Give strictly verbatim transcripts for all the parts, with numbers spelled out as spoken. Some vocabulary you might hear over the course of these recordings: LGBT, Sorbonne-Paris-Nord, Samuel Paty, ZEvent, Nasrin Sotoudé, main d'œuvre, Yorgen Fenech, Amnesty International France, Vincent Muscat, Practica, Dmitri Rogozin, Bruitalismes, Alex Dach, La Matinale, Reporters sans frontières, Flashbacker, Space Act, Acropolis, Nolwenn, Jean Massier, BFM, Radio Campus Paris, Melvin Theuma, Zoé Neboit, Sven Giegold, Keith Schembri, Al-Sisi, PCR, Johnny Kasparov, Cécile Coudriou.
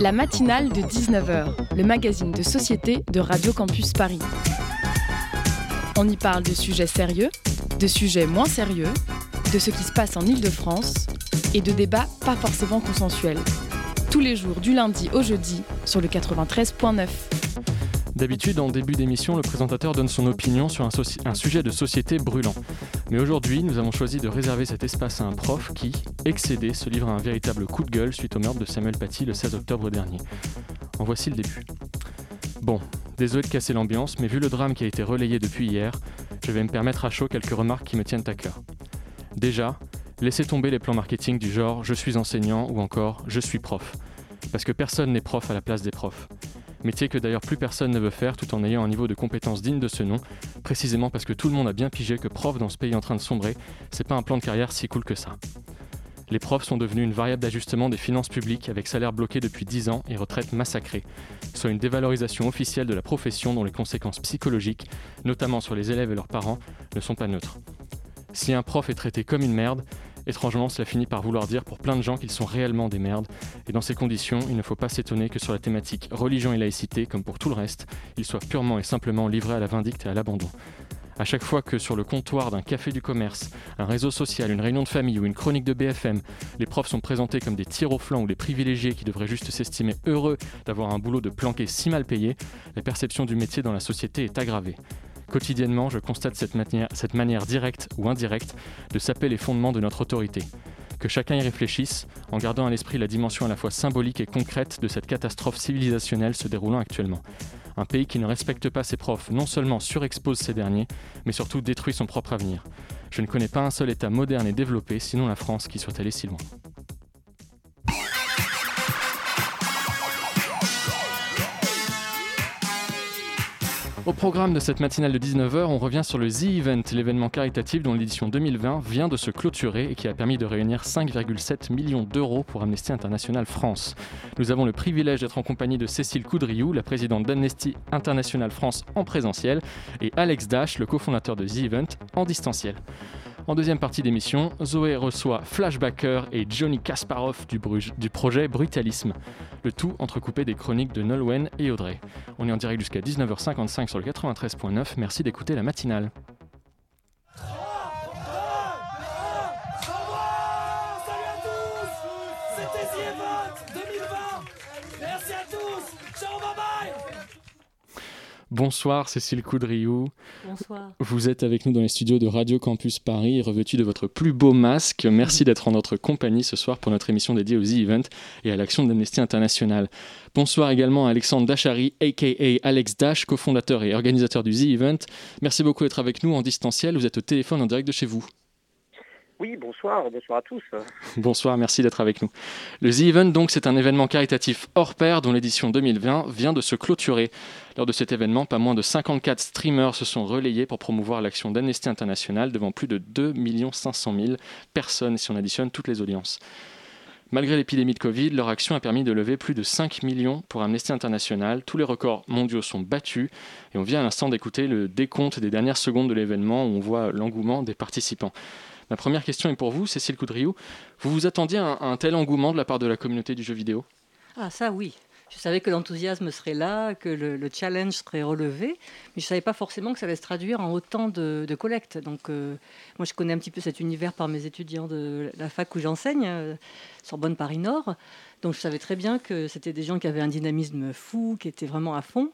La matinale de dix-neuf heures, le magazine de société de Radio Campus Paris. On y parle de sujets sérieux, de sujets moins sérieux, de ce qui se passe en Ile-de-France et de débats pas forcément consensuels. Tous les jours du lundi au jeudi sur le quatre-vingt-treize neuf. D'habitude, en début d'émission, le présentateur donne son opinion sur un, soci... un sujet de société brûlant. Mais aujourd'hui, nous avons choisi de réserver cet espace à un prof qui, excédé, se livre à un véritable coup de gueule suite au meurtre de Samuel Paty le seize octobre dernier. En voici le début. Bon, désolé de casser l'ambiance, mais vu le drame qui a été relayé depuis hier, je vais me permettre à chaud quelques remarques qui me tiennent à cœur. Déjà, laissez tomber les plans marketing du genre « je suis enseignant » ou encore « je suis prof ». Parce que personne n'est prof à la place des profs. Métier que d'ailleurs plus personne ne veut faire tout en ayant un niveau de compétence digne de ce nom, précisément parce que tout le monde a bien pigé que prof dans ce pays en train de sombrer, c'est pas un plan de carrière si cool que ça. Les profs sont devenus une variable d'ajustement des finances publiques avec salaire bloqué depuis dix ans et retraite massacrée, soit une dévalorisation officielle de la profession dont les conséquences psychologiques, notamment sur les élèves et leurs parents, ne sont pas neutres. Si un prof est traité comme une merde, étrangement, cela finit par vouloir dire pour plein de gens qu'ils sont réellement des merdes, et dans ces conditions, il ne faut pas s'étonner que sur la thématique religion et laïcité, comme pour tout le reste, ils soient purement et simplement livrés à la vindicte et à l'abandon. À chaque fois que sur le comptoir d'un café du commerce, un réseau social, une réunion de famille ou une chronique de B F M, les profs sont présentés comme des tirs au flanc ou des privilégiés qui devraient juste s'estimer heureux d'avoir un boulot de planqué si mal payé, la perception du métier dans la société est aggravée. Quotidiennement, je constate cette manière, cette manière directe ou indirecte de saper les fondements de notre autorité. Que chacun y réfléchisse, en gardant à l'esprit la dimension à la fois symbolique et concrète de cette catastrophe civilisationnelle se déroulant actuellement. Un pays qui ne respecte pas ses profs non seulement surexpose ces derniers, mais surtout détruit son propre avenir. Je ne connais pas un seul État moderne et développé, sinon la France, qui soit allée si loin. Au programme de cette matinale de dix-neuf heures, on revient sur le ZEvent, l'événement caritatif dont l'édition deux mille vingt vient de se clôturer et qui a permis de réunir cinq virgule sept millions d'euros pour Amnesty International France. Nous avons le privilège d'être en compagnie de Cécile Coudriou, la présidente d'Amnesty International France en présentiel, et Alex Dach, le cofondateur de ZEvent, en distanciel. En deuxième partie d'émission, Zoé reçoit Flashbacker et Johnny Kasparov du, Bruj- du projet Bruitalismes. Le tout entrecoupé des chroniques de Nolwenn et Audrey. On est en direct jusqu'à dix-neuf heures cinquante-cinq sur le quatre-vingt-treize neuf. Merci d'écouter la matinale. Bonsoir Cécile Coudriou. Bonsoir. Vous êtes avec nous dans les studios de Radio Campus Paris, revêtue de votre plus beau masque. Merci d'être en notre compagnie ce soir pour notre émission dédiée aux ZEvent et à l'action d'Amnesty International. Bonsoir également à Alexandre Dachary, a k a. Alex Dach, cofondateur et organisateur du ZEvent. Merci beaucoup d'être avec nous en distanciel. Vous êtes au téléphone en direct de chez vous. Oui, bonsoir, bonsoir à tous. Bonsoir, merci d'être avec nous. Le ZEvent, donc, c'est un événement caritatif hors pair dont l'édition deux mille vingt vient de se clôturer. Lors de cet événement, pas moins de cinquante-quatre streamers se sont relayés pour promouvoir l'action d'Amnesty International devant plus de deux millions cinq cent mille personnes si on additionne toutes les audiences. Malgré l'épidémie de Covid, leur action a permis de lever plus de cinq millions pour Amnesty International. Tous les records mondiaux sont battus et on vient à l'instant d'écouter le décompte des dernières secondes de l'événement où on voit l'engouement des participants. Ma première question est pour vous, Cécile Coudriou. Vous vous attendiez à un, à un tel engouement de la part de la communauté du jeu vidéo ? Ah ça oui, je savais que l'enthousiasme serait là, que le, le challenge serait relevé, mais je ne savais pas forcément que ça allait se traduire en autant de, de collectes. Donc euh, moi je connais un petit peu cet univers par mes étudiants de la fac où j'enseigne, euh, Sorbonne-Paris-Nord, donc je savais très bien que c'était des gens qui avaient un dynamisme fou, qui étaient vraiment à fond,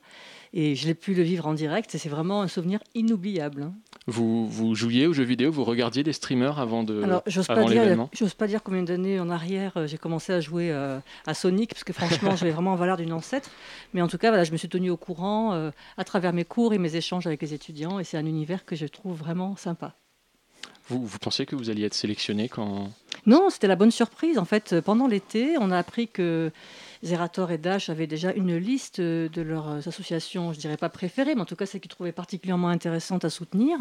et je l'ai pu le vivre en direct, et c'est vraiment un souvenir inoubliable, hein. Vous, vous jouiez aux jeux vidéo, vous regardiez des streamers avant de Alors, j'ose pas avant dire, l'événement. J'ose pas dire combien d'années en arrière j'ai commencé à jouer euh, à Sonic, parce que franchement, j'avais vraiment en valeur d'une ancêtre. Mais en tout cas, voilà, je me suis tenue au courant euh, à travers mes cours et mes échanges avec les étudiants, et c'est un univers que je trouve vraiment sympa. Vous, vous pensiez que vous alliez être sélectionné quand... Non, c'était la bonne surprise. En fait, pendant l'été, on a appris que Zerator et Dash avaient déjà une liste de leurs associations, je ne dirais pas préférées, mais en tout cas celles qu'ils trouvaient particulièrement intéressantes à soutenir.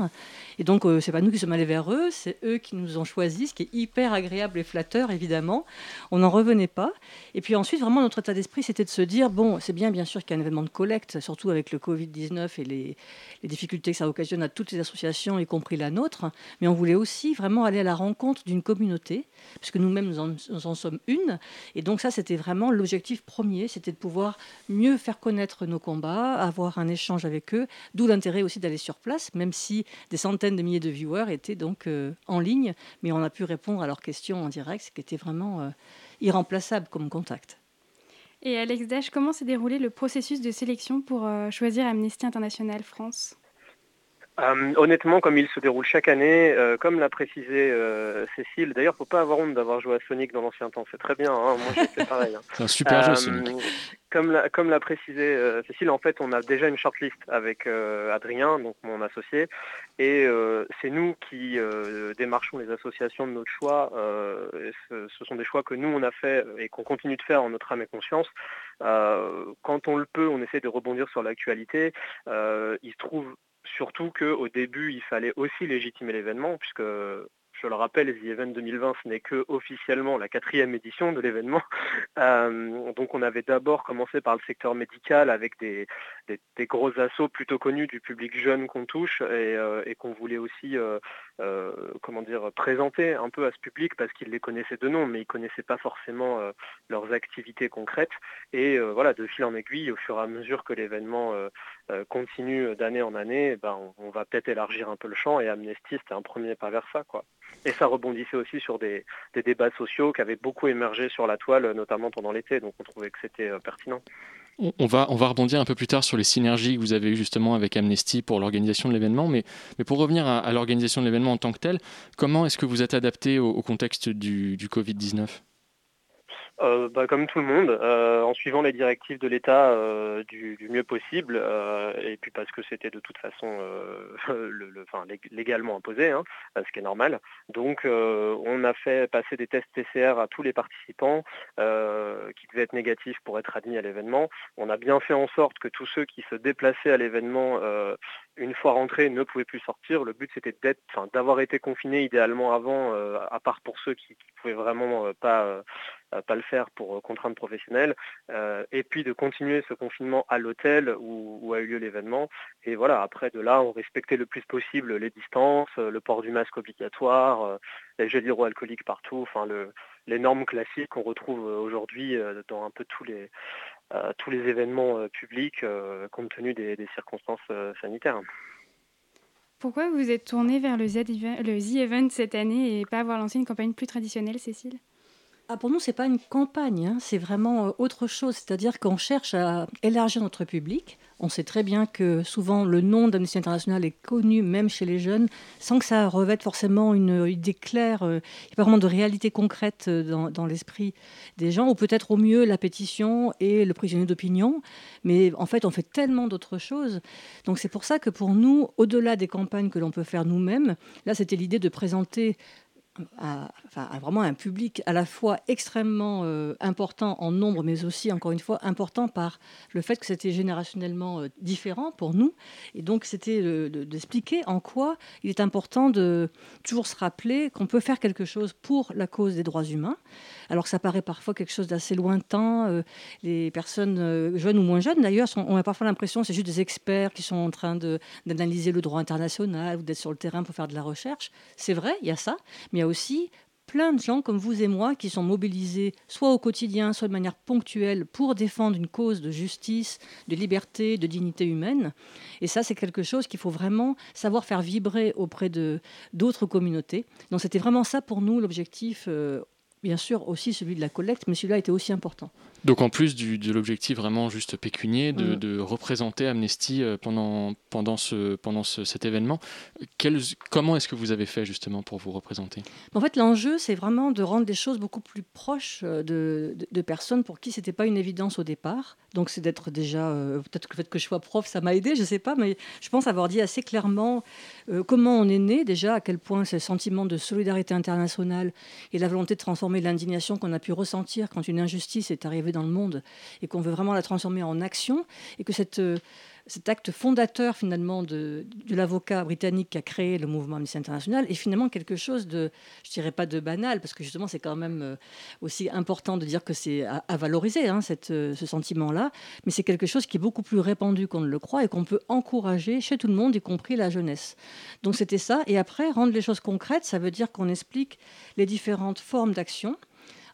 Et donc, euh, ce n'est pas nous qui sommes allés vers eux, c'est eux qui nous ont choisis, ce qui est hyper agréable et flatteur, évidemment. On n'en revenait pas. Et puis ensuite, vraiment, notre état d'esprit, c'était de se dire, bon, c'est bien, bien sûr qu'il y a un événement de collecte, surtout avec le covid dix-neuf et les, les difficultés que ça occasionne à toutes les associations, y compris la nôtre. Mais on voulait aussi vraiment aller à la rencontre d'une communauté communauté, puisque nous-mêmes, nous en, nous en sommes une. Et donc ça, c'était vraiment l'objectif premier, c'était de pouvoir mieux faire connaître nos combats, avoir un échange avec eux, d'où l'intérêt aussi d'aller sur place, même si des centaines de milliers de viewers étaient donc euh, en ligne, mais on a pu répondre à leurs questions en direct, ce qui était vraiment euh, irremplaçable comme contact. Et Alex Dach, comment s'est déroulé le processus de sélection pour euh, choisir Amnesty International France ? Euh, honnêtement, comme il se déroule chaque année, euh, comme l'a précisé euh, Cécile, d'ailleurs, faut pas avoir honte d'avoir joué à Sonic dans l'ancien temps, c'est très bien, hein, moi j'étais pareil. Hein. C'est un super euh, jeu, Sonic. Comme l'a, comme l'a précisé euh, Cécile, en fait, on a déjà une shortlist avec euh, Adrien, donc mon associé, et euh, c'est nous qui euh, démarchons les associations de notre choix. Euh, ce, ce sont des choix que nous, on a fait et qu'on continue de faire en notre âme et conscience. Euh, quand on le peut, on essaie de rebondir sur l'actualité. Euh, il se trouve... Surtout qu'au début, il fallait aussi légitimer l'événement, puisque, je le rappelle, ZEvent deux mille vingt, ce n'est que officiellement la quatrième édition de l'événement. Euh, donc on avait d'abord commencé par le secteur médical, avec des, des, des gros assos plutôt connus du public jeune qu'on touche, et, euh, et qu'on voulait aussi euh, euh, comment dire, présenter un peu à ce public, parce qu'ils les connaissaient de nom, mais ils ne connaissaient pas forcément euh, leurs activités concrètes. Et euh, voilà, de fil en aiguille, au fur et à mesure que l'événement... Euh, continue d'année en année, ben on, on va peut-être élargir un peu le champ, et Amnesty, c'était un premier pas vers ça, quoi. Et ça rebondissait aussi sur des, des débats sociaux qui avaient beaucoup émergé sur la toile, notamment pendant l'été, donc on trouvait que c'était euh, pertinent. On va, on va rebondir un peu plus tard sur les synergies que vous avez eues justement avec Amnesty pour l'organisation de l'événement, mais, mais pour revenir à, à l'organisation de l'événement en tant que tel, comment est-ce que vous êtes adapté au, au contexte du, du covid dix-neuf ? Euh, bah, comme tout le monde, euh, en suivant les directives de l'État euh, du, du mieux possible, euh, et puis parce que c'était de toute façon euh, le, le, enfin, légalement imposé, hein, ce qui est normal. Donc euh, on a fait passer des tests P C R à tous les participants euh, qui devaient être négatifs pour être admis à l'événement. On a bien fait en sorte que tous ceux qui se déplaçaient à l'événement euh, une fois rentrés ne pouvaient plus sortir. Le but, c'était d'être, enfin, d'avoir été confinés idéalement avant, euh, à part pour ceux qui ne pouvaient vraiment euh, pas... Euh, pas le faire pour contrainte professionnelle, euh, et puis de continuer ce confinement à l'hôtel où, où a eu lieu l'événement. Et voilà, après de là, on respectait le plus possible les distances, le port du masque obligatoire, euh, les gels hydroalcooliques partout, enfin le, les normes classiques qu'on retrouve aujourd'hui euh, dans un peu tous les, euh, tous les événements euh, publics, euh, compte tenu des, des circonstances euh, sanitaires. Pourquoi vous êtes tourné vers le ZEvent cette année et pas avoir lancé une campagne plus traditionnelle, Cécile ? Ah, pour nous, ce n'est pas une campagne, hein, c'est vraiment autre chose. C'est-à-dire qu'on cherche à élargir notre public. On sait très bien que souvent, le nom d'Amnesty International est connu, même chez les jeunes, sans que ça revête forcément une idée claire. Il n'y a pas vraiment de réalité concrète dans, dans l'esprit des gens. Ou peut-être au mieux, la pétition et le prisonnier d'opinion. Mais en fait, on fait tellement d'autres choses. Donc c'est pour ça que pour nous, au-delà des campagnes que l'on peut faire nous-mêmes, là, c'était l'idée de présenter... À, enfin, à vraiment un public à la fois extrêmement euh, important en nombre, mais aussi, encore une fois, important par le fait que c'était générationnellement euh, différent pour nous. Et donc, c'était euh, de, d'expliquer en quoi il est important de toujours se rappeler qu'on peut faire quelque chose pour la cause des droits humains, alors que ça paraît parfois quelque chose d'assez lointain. Euh, les personnes euh, jeunes ou moins jeunes, d'ailleurs, sont, on a parfois l'impression que c'est juste des experts qui sont en train de, d'analyser le droit international ou d'être sur le terrain pour faire de la recherche. C'est vrai, il y a ça, mais il y a aussi plein de gens comme vous et moi qui sont mobilisés soit au quotidien, soit de manière ponctuelle pour défendre une cause de justice, de liberté, de dignité humaine. Et ça, c'est quelque chose qu'il faut vraiment savoir faire vibrer auprès de, d'autres communautés. Donc c'était vraiment ça pour nous l'objectif, euh, bien sûr aussi celui de la collecte, mais celui-là était aussi important. Donc en plus du, de l'objectif vraiment juste pécunier de, mmh. de représenter Amnesty pendant, pendant, ce, pendant ce, cet événement, quel, comment est-ce que vous avez fait justement pour vous représenter ? En fait, l'enjeu, c'est vraiment de rendre des choses beaucoup plus proches de, de, de personnes pour qui ce n'était pas une évidence au départ. Donc c'est d'être déjà, euh, peut-être que le fait que je sois prof, ça m'a aidé, je ne sais pas, mais je pense avoir dit assez clairement euh, comment on est né déjà, à quel point ce sentiment de solidarité internationale et la volonté de transformer l'indignation qu'on a pu ressentir quand une injustice est arrivée dans le monde et qu'on veut vraiment la transformer en action, et que cette, cet acte fondateur finalement de, de l'avocat britannique qui a créé le mouvement Amnesty International est finalement quelque chose de, je dirais pas de banal, parce que justement c'est quand même aussi important de dire que c'est à, à valoriser hein, cette, ce sentiment-là, mais c'est quelque chose qui est beaucoup plus répandu qu'on ne le croit et qu'on peut encourager chez tout le monde, y compris la jeunesse. Donc c'était ça, et après rendre les choses concrètes, ça veut dire qu'on explique les différentes formes d'action,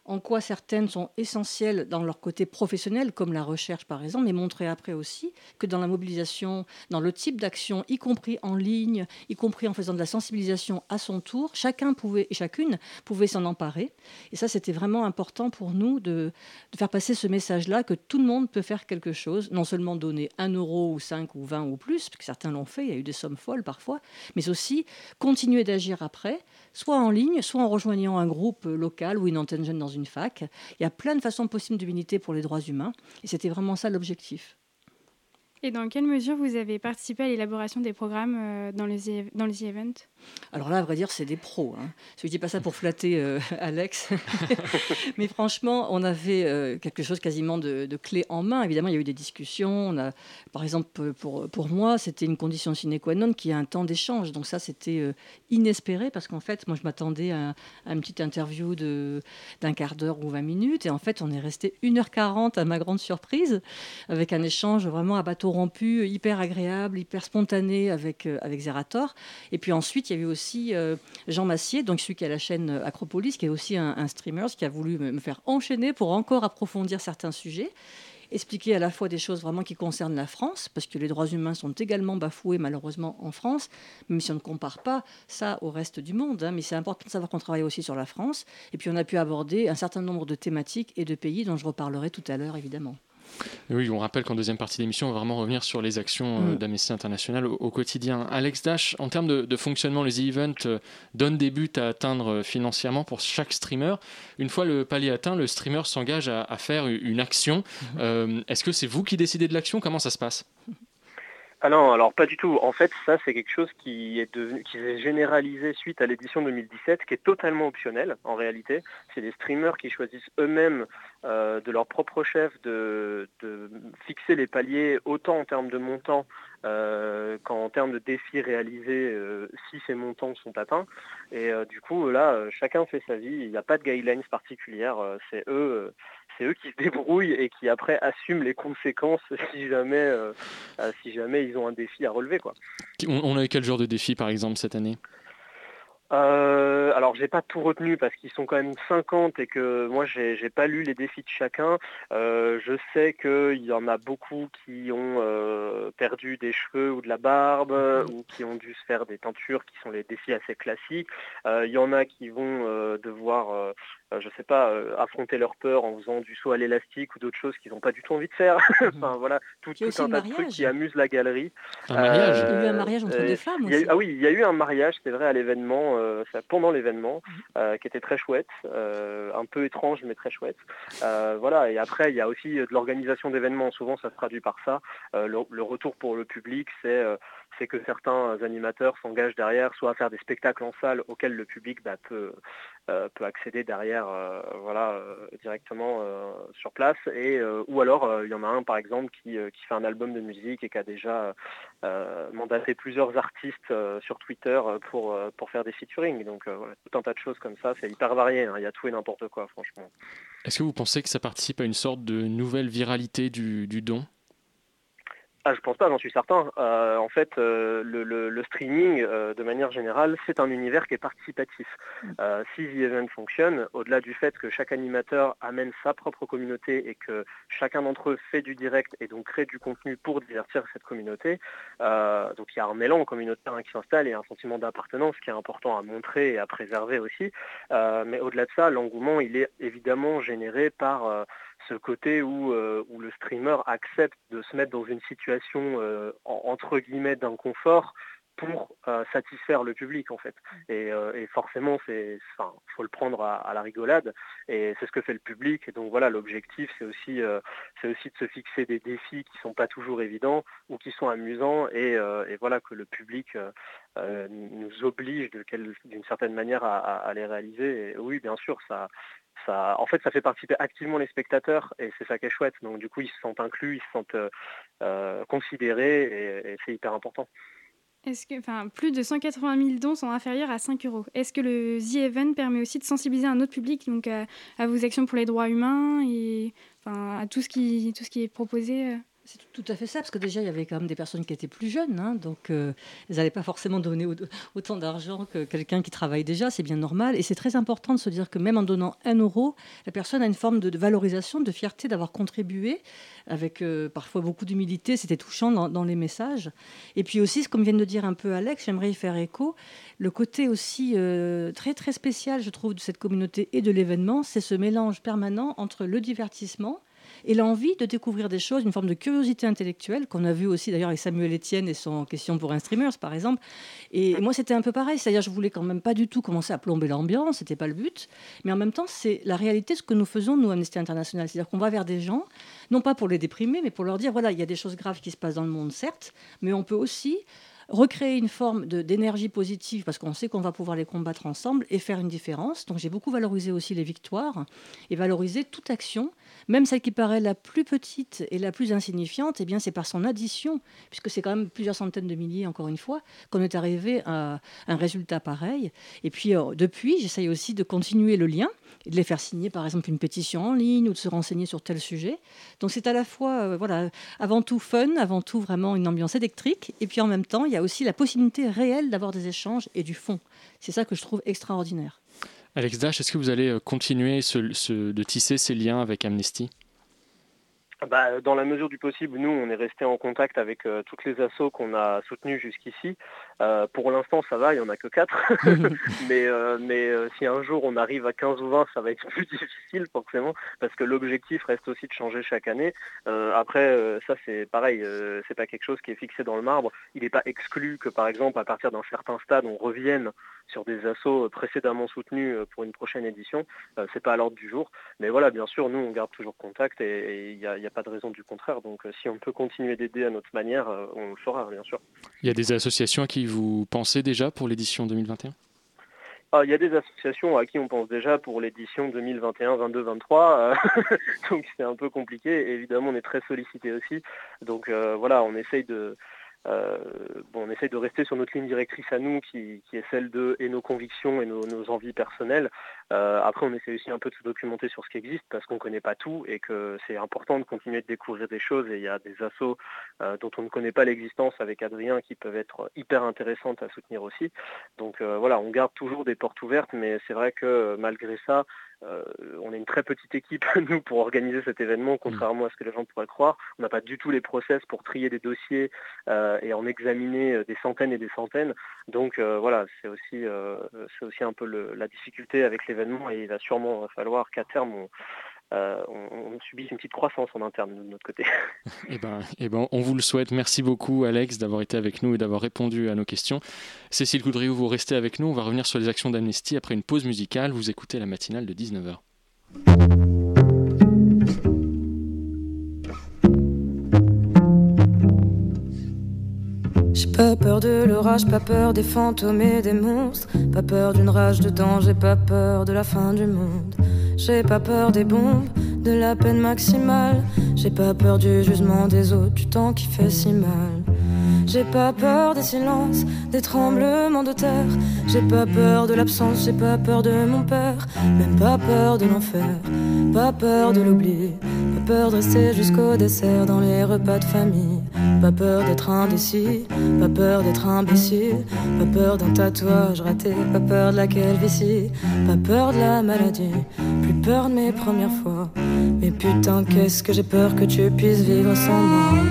en quoi certaines sont essentielles dans leur côté professionnel, comme la recherche par exemple, mais montrer après aussi que dans la mobilisation, dans le type d'action, y compris en ligne, y compris en faisant de la sensibilisation à son tour, chacun pouvait, et chacune pouvait s'en emparer. Et ça, c'était vraiment important pour nous de, de faire passer ce message-là, que tout le monde peut faire quelque chose, non seulement donner un euro ou cinq ou vingt ou plus, parce que certains l'ont fait, il y a eu des sommes folles parfois, mais aussi continuer d'agir après, soit en ligne, soit en rejoignant un groupe local ou une antenne jeune dans une une fac. Il y a plein de façons possibles de militer pour les droits humains et c'était vraiment ça l'objectif. Et dans quelle mesure vous avez participé à l'élaboration des programmes dans le ZEvent ? Alors là, à vrai dire, c'est des pros. Hein. Je ne dis pas ça pour flatter euh, Alex. Mais franchement, on avait euh, quelque chose quasiment de, de clé en main. Évidemment, il y a eu des discussions. On a, par exemple, pour, pour moi, c'était une condition sine qua non qu'il y ait un temps d'échange. Donc ça, c'était euh, inespéré parce qu'en fait, moi, je m'attendais à, à une petite interview de, d'un quart d'heure ou vingt minutes. Et en fait, on est resté une heure quarante à ma grande surprise avec un échange vraiment à bateau rompu, hyper agréable, hyper spontané avec, euh, avec Zerator. Et puis ensuite, il y avait aussi euh, Jean Massier, donc celui qui a la chaîne Acropolis, qui est aussi un, un streamer, qui a voulu me faire enchaîner pour encore approfondir certains sujets, expliquer à la fois des choses vraiment qui concernent la France, parce que les droits humains sont également bafoués malheureusement en France, même si on ne compare pas ça au reste du monde, hein, mais c'est important de savoir qu'on travaille aussi sur la France. Et puis on a pu aborder un certain nombre de thématiques et de pays dont je reparlerai tout à l'heure évidemment. Oui, on rappelle qu'en deuxième partie d'émission, on va vraiment revenir sur les actions d'Amnesty International au, au quotidien. Alex Dach, en termes de, de fonctionnement, les e-events donnent des buts à atteindre financièrement pour chaque streamer. Une fois le palier atteint, le streamer s'engage à, à faire une action. Euh, est-ce que c'est vous qui décidez de l'action ? Comment ça se passe ? Ah non, alors pas du tout. En fait, ça, c'est quelque chose qui est devenu, qui est généralisé suite à l'édition deux mille dix-sept, qui est totalement optionnel, en réalité. C'est des streamers qui choisissent eux-mêmes, euh, de leur propre chef, de, de fixer les paliers, autant en termes de montant euh, qu'en termes de défis réalisés, euh, si ces montants sont atteints. Et euh, du coup, là, euh, chacun fait sa vie. Il n'y a pas de guidelines particulières. Euh, c'est eux... Euh, C'est eux qui se débrouillent et qui après assument les conséquences si jamais, euh, si jamais ils ont un défi à relever, quoi. On, on a eu quel genre de défi par exemple cette année ? Euh, alors j'ai pas tout retenu parce qu'ils sont quand même cinquante et que moi j'ai, j'ai pas lu les défis de chacun. Euh, je sais qu'il y en a beaucoup qui ont euh, perdu des cheveux ou de la barbe ou qui ont dû se faire des teintures qui sont les défis assez classiques. Euh, il y en a qui vont euh, devoir, euh, je sais pas, euh, affronter leur peur en faisant du saut à l'élastique ou d'autres choses qu'ils n'ont pas du tout envie de faire. Enfin voilà, tout, tout un tas de trucs qui amusent la galerie. Un mariage. Euh, il y a eu un mariage entre euh, deux femmes aussi. Il y a eu, ah oui, il y a eu un mariage, c'est vrai, à l'événement. Euh, ça, pendant l'événement euh, qui était très chouette, euh, un peu étrange mais très chouette, euh, voilà. Et après il y a aussi de l'organisation d'événements, souvent ça se traduit par ça, euh, le, le retour pour le public c'est, euh, c'est que certains animateurs s'engagent derrière soit à faire des spectacles en salle auxquels le public bah, peut, euh, peut accéder derrière euh, voilà, euh, directement euh, sur place et, euh, ou alors euh, il y en a un par exemple qui, euh, qui fait un album de musique et qui a déjà euh, mandaté plusieurs artistes euh, sur Twitter pour, euh, pour faire des featuring, donc euh, voilà, tout un tas de choses comme ça, c'est hyper varié, hein. Il y a tout et n'importe quoi, franchement. Est-ce que vous pensez que ça participe à une sorte de nouvelle viralité du, du don ? Ah, je pense pas, j'en suis certain. Euh, en fait, euh, le, le, le streaming, euh, de manière générale, c'est un univers qui est participatif. Euh, si The Event fonctionne, au-delà du fait que chaque animateur amène sa propre communauté et que chacun d'entre eux fait du direct et donc crée du contenu pour divertir cette communauté, euh, donc il y a un mélange communautaire hein, qui s'installe et un sentiment d'appartenance qui est important à montrer et à préserver aussi. Euh, mais au-delà de ça, l'engouement, il est évidemment généré par... Euh, ce côté où, euh, où le streamer accepte de se mettre dans une situation euh, entre guillemets d'inconfort pour euh, satisfaire le public en fait. Et, euh, et forcément, c'est, enfin, faut le prendre à, à la rigolade et c'est ce que fait le public. Et donc voilà, l'objectif, c'est aussi, euh, c'est aussi de se fixer des défis qui sont pas toujours évidents ou qui sont amusants et, euh, et voilà que le public euh, euh, nous oblige de quel, d'une certaine manière à, à, à les réaliser. Et oui, bien sûr, ça... ça, en fait, ça fait participer activement les spectateurs et c'est ça qui est chouette. Donc du coup, ils se sentent inclus, ils se sentent euh, euh, considérés et, et c'est hyper important. Est-ce que, enfin, plus de cent quatre-vingt mille dons sont inférieurs à cinq euros. Est-ce que le ZEvent permet aussi de sensibiliser un autre public, donc à, à vos actions pour les droits humains et enfin, à tout ce qui, tout ce qui est proposé euh... C'est tout à fait ça, parce que déjà, il y avait quand même des personnes qui étaient plus jeunes, hein, donc euh, elles n'allaient pas forcément donner autant d'argent que quelqu'un qui travaille déjà, c'est bien normal. Et c'est très important de se dire que même en donnant un euro, la personne a une forme de valorisation, de fierté d'avoir contribué, avec euh, parfois beaucoup d'humilité, c'était touchant dans, dans les messages. Et puis aussi, comme vient de dire un peu Alex, j'aimerais y faire écho, le côté aussi euh, très, très spécial, je trouve, de cette communauté et de l'événement, c'est ce mélange permanent entre le divertissement et l'envie de découvrir des choses, une forme de curiosité intellectuelle, qu'on a vu aussi d'ailleurs avec Samuel Etienne et son Question pour un streamer, par exemple. Et moi, c'était un peu pareil, c'est-à-dire je ne voulais quand même pas du tout commencer à plomber l'ambiance, ce n'était pas le but, mais en même temps, c'est la réalité de ce que nous faisons, nous, Amnesty International, c'est-à-dire qu'on va vers des gens, non pas pour les déprimer, mais pour leur dire, voilà, il y a des choses graves qui se passent dans le monde, certes, mais on peut aussi recréer une forme de, d'énergie positive parce qu'on sait qu'on va pouvoir les combattre ensemble et faire une différence. Donc j'ai beaucoup valorisé aussi les victoires et valorisé toute action, même celle qui paraît la plus petite et la plus insignifiante, et eh bien c'est par son addition, puisque c'est quand même plusieurs centaines de milliers, encore une fois, qu'on est arrivé à un résultat pareil. Et puis euh, depuis, j'essaye aussi de continuer le lien et de les faire signer par exemple une pétition en ligne ou de se renseigner sur tel sujet. Donc c'est à la fois euh, voilà, avant tout fun, avant tout vraiment une ambiance électrique, et puis en même temps, il y a Il y a aussi la possibilité réelle d'avoir des échanges et du fond. C'est ça que je trouve extraordinaire. Alex Dach, est-ce que vous allez continuer ce, ce, de tisser ces liens avec Amnesty ? Bah, dans la mesure du possible, nous, on est resté en contact avec euh, toutes les assos qu'on a soutenues jusqu'ici. Euh, pour l'instant, ça va, il n'y en a que quatre. mais euh, mais euh, si un jour on arrive à quinze ou vingt, ça va être plus difficile forcément, parce que l'objectif reste aussi de changer chaque année. Euh, après, euh, ça c'est pareil, euh, c'est pas quelque chose qui est fixé dans le marbre. Il n'est pas exclu que, par exemple, à partir d'un certain stade, on revienne sur des assos précédemment soutenus pour une prochaine édition. Euh, c'est pas à l'ordre du jour. Mais voilà, bien sûr, nous, on garde toujours contact et il n'y a, y a pas de raison du contraire. Donc euh, si on peut continuer d'aider à notre manière, euh, on le fera, bien sûr. Il y a des associations qui vous pensez déjà pour l'édition deux mille vingt et un ? Ah, il y a des associations à qui on pense déjà pour l'édition deux mille vingt et un, vingt-deux, vingt-trois. Euh, donc c'est un peu compliqué. Et évidemment, on est très sollicité aussi. Donc euh, voilà, on essaye de... Euh, bon, on essaie de rester sur notre ligne directrice à nous qui, qui est celle de et nos convictions et nos, nos envies personnelles. Euh, après, on essaie aussi un peu de se documenter sur ce qui existe parce qu'on ne connaît pas tout et que c'est important de continuer de découvrir des choses. Et il y a des assos euh, dont on ne connaît pas l'existence avec Adrien qui peuvent être hyper intéressantes à soutenir aussi. Donc euh, voilà, on garde toujours des portes ouvertes, mais c'est vrai que malgré ça, Euh, on est une très petite équipe, nous, pour organiser cet événement, contrairement à ce que les gens pourraient croire. On n'a pas du tout les process pour trier des dossiers euh, et en examiner des centaines et des centaines. Donc euh, voilà, c'est aussi, euh, c'est aussi un peu le, la difficulté avec l'événement et il va sûrement falloir qu'à terme, on, euh, on, on subisse une petite croissance en interne de notre côté. Eh ben, eh ben, on vous le souhaite. Merci beaucoup, Alex, d'avoir été avec nous et d'avoir répondu à nos questions. Cécile Coudriou, vous restez avec nous. On va revenir sur les actions d'Amnesty après une pause musicale. Vous écoutez la matinale de dix-neuf heures. J'ai pas peur de l'orage, pas peur des fantômes et des monstres, pas peur d'une rage de danger, pas peur de la fin du monde. J'ai pas peur des bombes, de la peine maximale, j'ai pas peur du jugement des autres, du temps qui fait si mal. J'ai pas peur des silences, des tremblements de terre. J'ai pas peur de l'absence, j'ai pas peur de mon père. Même pas peur de l'enfer, pas peur de l'oubli. Pas peur de rester jusqu'au dessert dans les repas de famille. Pas peur d'être indécis, pas peur d'être imbécile. Pas peur d'un tatouage raté, pas peur de la calvitie. Pas peur de la maladie, plus peur de mes premières fois. Mais putain qu'est-ce que j'ai peur que tu puisses vivre sans moi.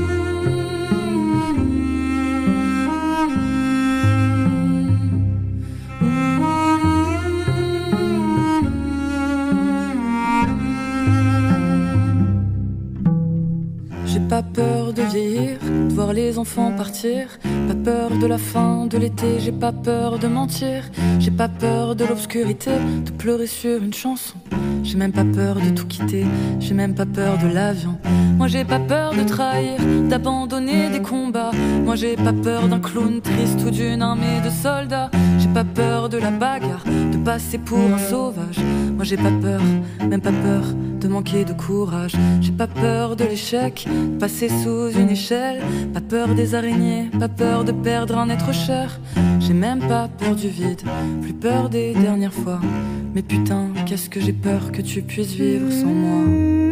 Pas peur de vieillir, de voir les enfants partir. Pas peur de la fin de l'été, j'ai pas peur de mentir. J'ai pas peur de l'obscurité, de pleurer sur une chanson. J'ai même pas peur de tout quitter, j'ai même pas peur de l'avion. Moi j'ai pas peur de trahir, d'abandonner des combats. Moi j'ai pas peur d'un clown triste ou d'une armée de soldats. J'ai pas peur de la bagarre, de passer pour un sauvage. Moi j'ai pas peur, même pas peur de manquer de courage. J'ai pas peur de l'échec, de passer sous une échelle. Pas peur des araignées, pas peur de perdre un être cher. J'ai même pas peur du vide, plus peur des dernières fois. Mais putain, qu'est-ce que j'ai peur que tu puisses vivre sans moi.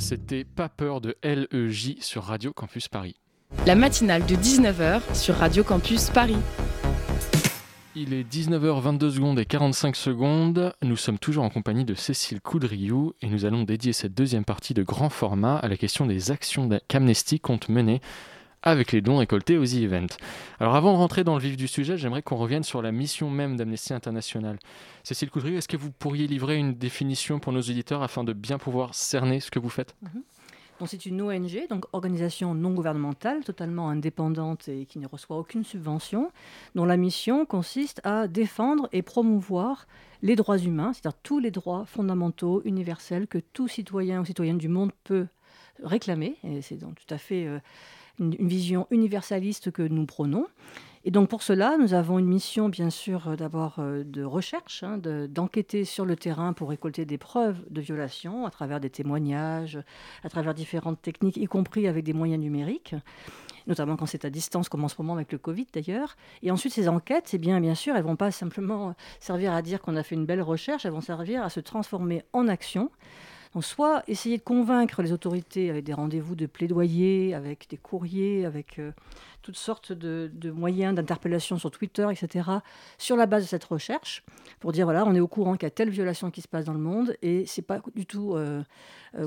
C'était Pas peur de L E J sur Radio Campus Paris. La matinale de dix-neuf heures sur Radio Campus Paris. Il est dix-neuf heures vingt-deux secondes et quarante-cinq secondes. Nous sommes toujours en compagnie de Cécile Coudriou et nous allons dédier cette deuxième partie de grand format à la question des actions qu'Amnesty compte mener avec les dons récoltés aux ZEvent. Alors avant de rentrer dans le vif du sujet, j'aimerais qu'on revienne sur la mission même d'Amnesty International. Cécile Coudriou, est-ce que vous pourriez livrer une définition pour nos auditeurs afin de bien pouvoir cerner ce que vous faites ? Mmh. Donc c'est une O N G, donc organisation non gouvernementale, totalement indépendante et qui ne reçoit aucune subvention, dont la mission consiste à défendre et promouvoir les droits humains, c'est-à-dire tous les droits fondamentaux, universels, que tout citoyen ou citoyenne du monde peut réclamer. Et c'est donc tout à fait... Euh, une vision universaliste que nous prônons. Et donc pour cela, nous avons une mission, bien sûr, d'abord de recherche, hein, de, d'enquêter sur le terrain pour récolter des preuves de violation à travers des témoignages, à travers différentes techniques, y compris avec des moyens numériques, notamment quand c'est à distance, comme en ce moment avec le Covid d'ailleurs. Et ensuite, ces enquêtes, eh bien, bien sûr, elles ne vont pas simplement servir à dire qu'on a fait une belle recherche, elles vont servir à se transformer en action. Donc soit essayer de convaincre les autorités avec des rendez-vous de plaidoyer, avec des courriers, avec euh, toutes sortes de, de moyens d'interpellation sur Twitter, et cetera, sur la base de cette recherche, pour dire voilà, on est au courant qu'il y a telle violation qui se passe dans le monde et ce n'est pas du tout euh,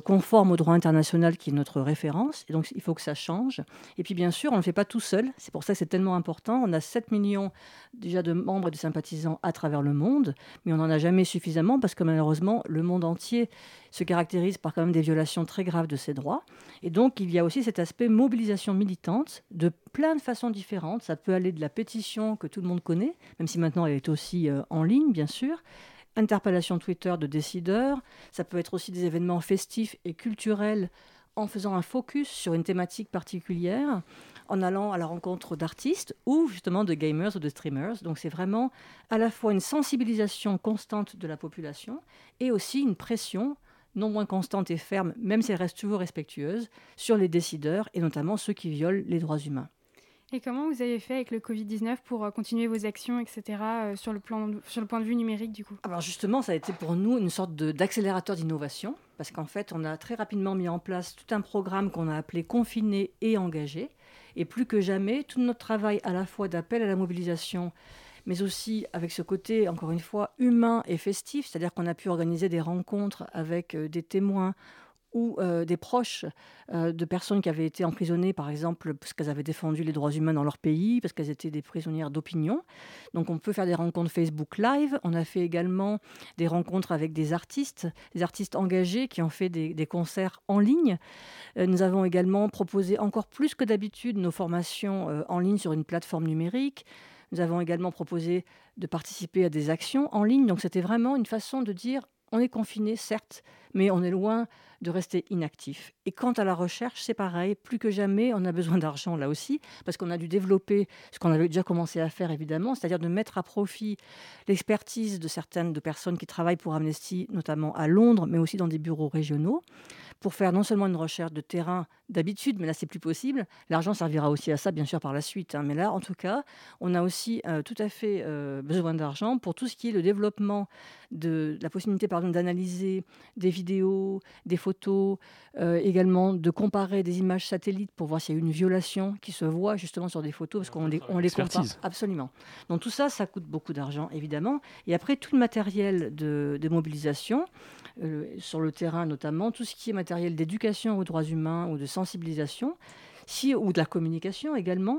conforme au droit international qui est notre référence. Et donc il faut que ça change. Et puis bien sûr, on ne le fait pas tout seul. C'est pour ça que c'est tellement important. On a sept millions déjà de membres et de sympathisants à travers le monde, mais on n'en a jamais suffisamment parce que malheureusement, le monde entier se caractérise par quand même des violations très graves de ces droits. Et donc, il y a aussi cet aspect mobilisation militante de plein de façons différentes. Ça peut aller de la pétition que tout le monde connaît, même si maintenant elle est aussi euh, en ligne, bien sûr. Interpellation Twitter de décideurs. Ça peut être aussi des événements festifs et culturels en faisant un focus sur une thématique particulière, en allant à la rencontre d'artistes ou justement de gamers ou de streamers. Donc c'est vraiment à la fois une sensibilisation constante de la population et aussi une pression non moins constante et ferme, même si elle reste toujours respectueuse, sur les décideurs et notamment ceux qui violent les droits humains. Et comment vous avez fait avec le covid dix-neuf pour euh, continuer vos actions, et cetera, euh, sur, le plan, sur le point de vue numérique, du coup ? Alors justement, ça a été pour nous une sorte de, d'accélérateur d'innovation, parce qu'en fait, on a très rapidement mis en place tout un programme qu'on a appelé « Confiné et engagé ». Et plus que jamais, tout notre travail à la fois d'appel à la mobilisation, mais aussi avec ce côté, encore une fois, humain et festif, c'est-à-dire qu'on a pu organiser des rencontres avec des témoins ou euh, des proches euh, de personnes qui avaient été emprisonnées, par exemple, parce qu'elles avaient défendu les droits humains dans leur pays, parce qu'elles étaient des prisonnières d'opinion. Donc on peut faire des rencontres Facebook Live. On a fait également des rencontres avec des artistes, des artistes engagés qui ont fait des, des concerts en ligne. Euh, nous avons également proposé encore plus que d'habitude nos formations euh, en ligne sur une plateforme numérique. Nous avons également proposé de participer à des actions en ligne. Donc c'était vraiment une façon de dire on est confiné, certes, mais on est loin de rester inactif. Et quant à la recherche, c'est pareil. Plus que jamais, on a besoin d'argent là aussi, parce qu'on a dû développer ce qu'on avait déjà commencé à faire, évidemment, c'est-à-dire de mettre à profit l'expertise de certaines de personnes qui travaillent pour Amnesty, notamment à Londres, mais aussi dans des bureaux régionaux, pour faire non seulement une recherche de terrain d'habitude, mais là, c'est plus possible. L'argent servira aussi à ça, bien sûr, par la suite. Hein. Mais là, en tout cas, on a aussi euh, tout à fait euh, besoin d'argent pour tout ce qui est le développement de la possibilité, par exemple, d'analyser des vidéos, des photos, euh, également de comparer des images satellites pour voir s'il y a eu une violation qui se voit justement sur des photos, parce qu'on les, on les compare. Absolument. Donc tout ça, ça coûte beaucoup d'argent, évidemment. Et après, tout le matériel de, de mobilisation, euh, sur le terrain notamment, tout ce qui est matériel d'éducation aux droits humains ou de sensibilisation, si, ou de la communication également.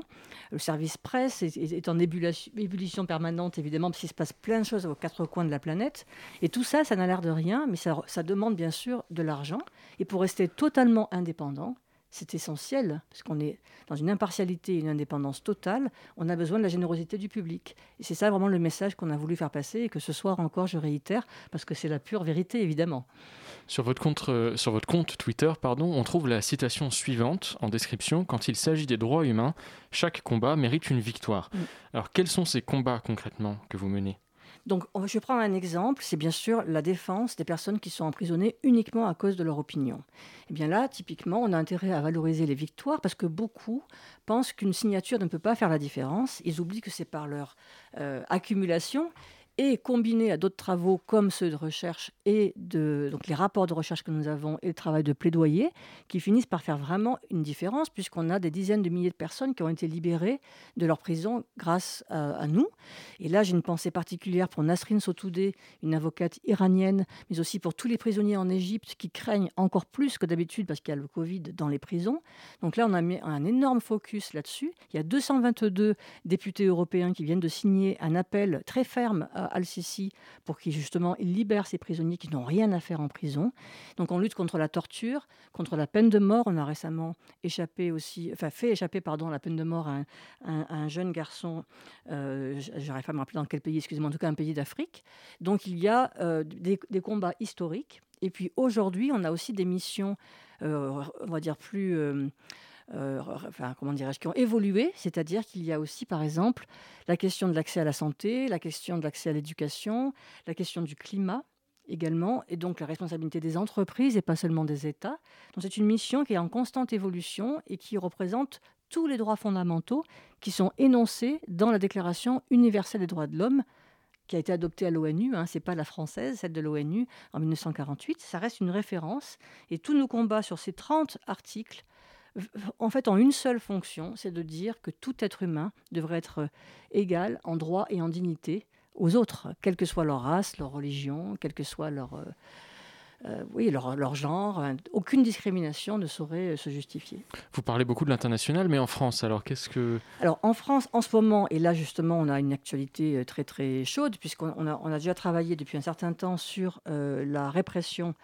Le service presse est, est en ébullition, ébullition permanente, évidemment, parce qu'il se passe plein de choses aux quatre coins de la planète. Et tout ça, ça n'a l'air de rien, mais ça, ça demande bien sûr de l'argent. Et pour rester totalement indépendant, c'est essentiel, parce qu'on est dans une impartialité et une indépendance totale, on a besoin de la générosité du public. Et c'est ça vraiment le message qu'on a voulu faire passer, et que ce soir encore, je réitère, parce que c'est la pure vérité, évidemment. Sur votre compte, euh, sur votre compte Twitter, pardon, on trouve la citation suivante en description. Quand il s'agit des droits humains, chaque combat mérite une victoire. Oui. Alors, quels sont ces combats concrètement que vous menez ? Donc, je vais prendre un exemple, c'est bien sûr la défense des personnes qui sont emprisonnées uniquement à cause de leur opinion. Et bien là, typiquement, on a intérêt à valoriser les victoires, parce que beaucoup pensent qu'une signature ne peut pas faire la différence. Ils oublient que c'est par leur euh, accumulation et combinée à d'autres travaux comme ceux de recherche et de, donc les rapports de recherche que nous avons et le travail de plaidoyer, qui finissent par faire vraiment une différence, puisqu'on a des dizaines de milliers de personnes qui ont été libérées de leur prison grâce à, à nous. Et là, j'ai une pensée particulière pour Nasrin Sotoudé, une avocate iranienne, mais aussi pour tous les prisonniers en Égypte qui craignent encore plus que d'habitude parce qu'il y a le Covid dans les prisons. Donc là, on a mis un énorme focus là-dessus. Il y a deux cent vingt-deux députés européens qui viennent de signer un appel très ferme à Al-Sisi pour qu'il justement il libère ces prisonniers qui n'ont rien à faire en prison. Donc on lutte contre la torture, contre la peine de mort. On a récemment échappé aussi, enfin fait échapper pardon, la peine de mort à un, à un jeune garçon, euh, j'arrive pas à me rappeler dans quel pays, excusez-moi, en tout cas un pays d'Afrique. Donc il y a euh, des, des combats historiques. Et puis aujourd'hui, on a aussi des missions, euh, on va dire plus... Euh, Euh, enfin, comment dirais-je, qui ont évolué, c'est-à-dire qu'il y a aussi, par exemple, la question de l'accès à la santé, la question de l'accès à l'éducation, la question du climat également, et donc la responsabilité des entreprises et pas seulement des États. Donc c'est une mission qui est en constante évolution et qui représente tous les droits fondamentaux qui sont énoncés dans la Déclaration universelle des droits de l'homme, qui a été adoptée à l'ONU, hein, c'est pas la française, celle de l'ONU en dix-neuf cent quarante-huit, ça reste une référence, et tous nos combats sur ces trente articles en fait, en une seule fonction, c'est de dire que tout être humain devrait être égal en droit et en dignité aux autres, quelle que soit leur race, leur religion, quel que soit leur, euh, oui, leur, leur genre. Aucune discrimination ne saurait se justifier. Vous parlez beaucoup de l'international, mais en France, alors qu'est-ce que... Alors, en France, en ce moment, et là, justement, on a une actualité très, très chaude, puisqu'on a, on a déjà travaillé depuis un certain temps sur euh, la répression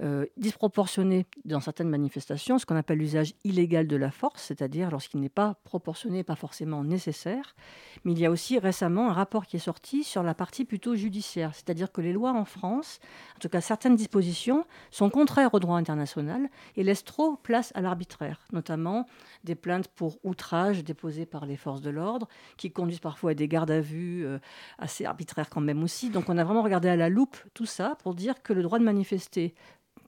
Euh, disproportionné dans certaines manifestations, ce qu'on appelle l'usage illégal de la force, c'est-à-dire lorsqu'il n'est pas proportionné, pas forcément nécessaire. Mais il y a aussi récemment un rapport qui est sorti sur la partie plutôt judiciaire, c'est-à-dire que les lois en France, en tout cas certaines dispositions, sont contraires au droit international et laissent trop place à l'arbitraire, notamment des plaintes pour outrage déposées par les forces de l'ordre, qui conduisent parfois à des gardes à vue euh, assez arbitraires quand même aussi. Donc on a vraiment regardé à la loupe tout ça pour dire que le droit de manifester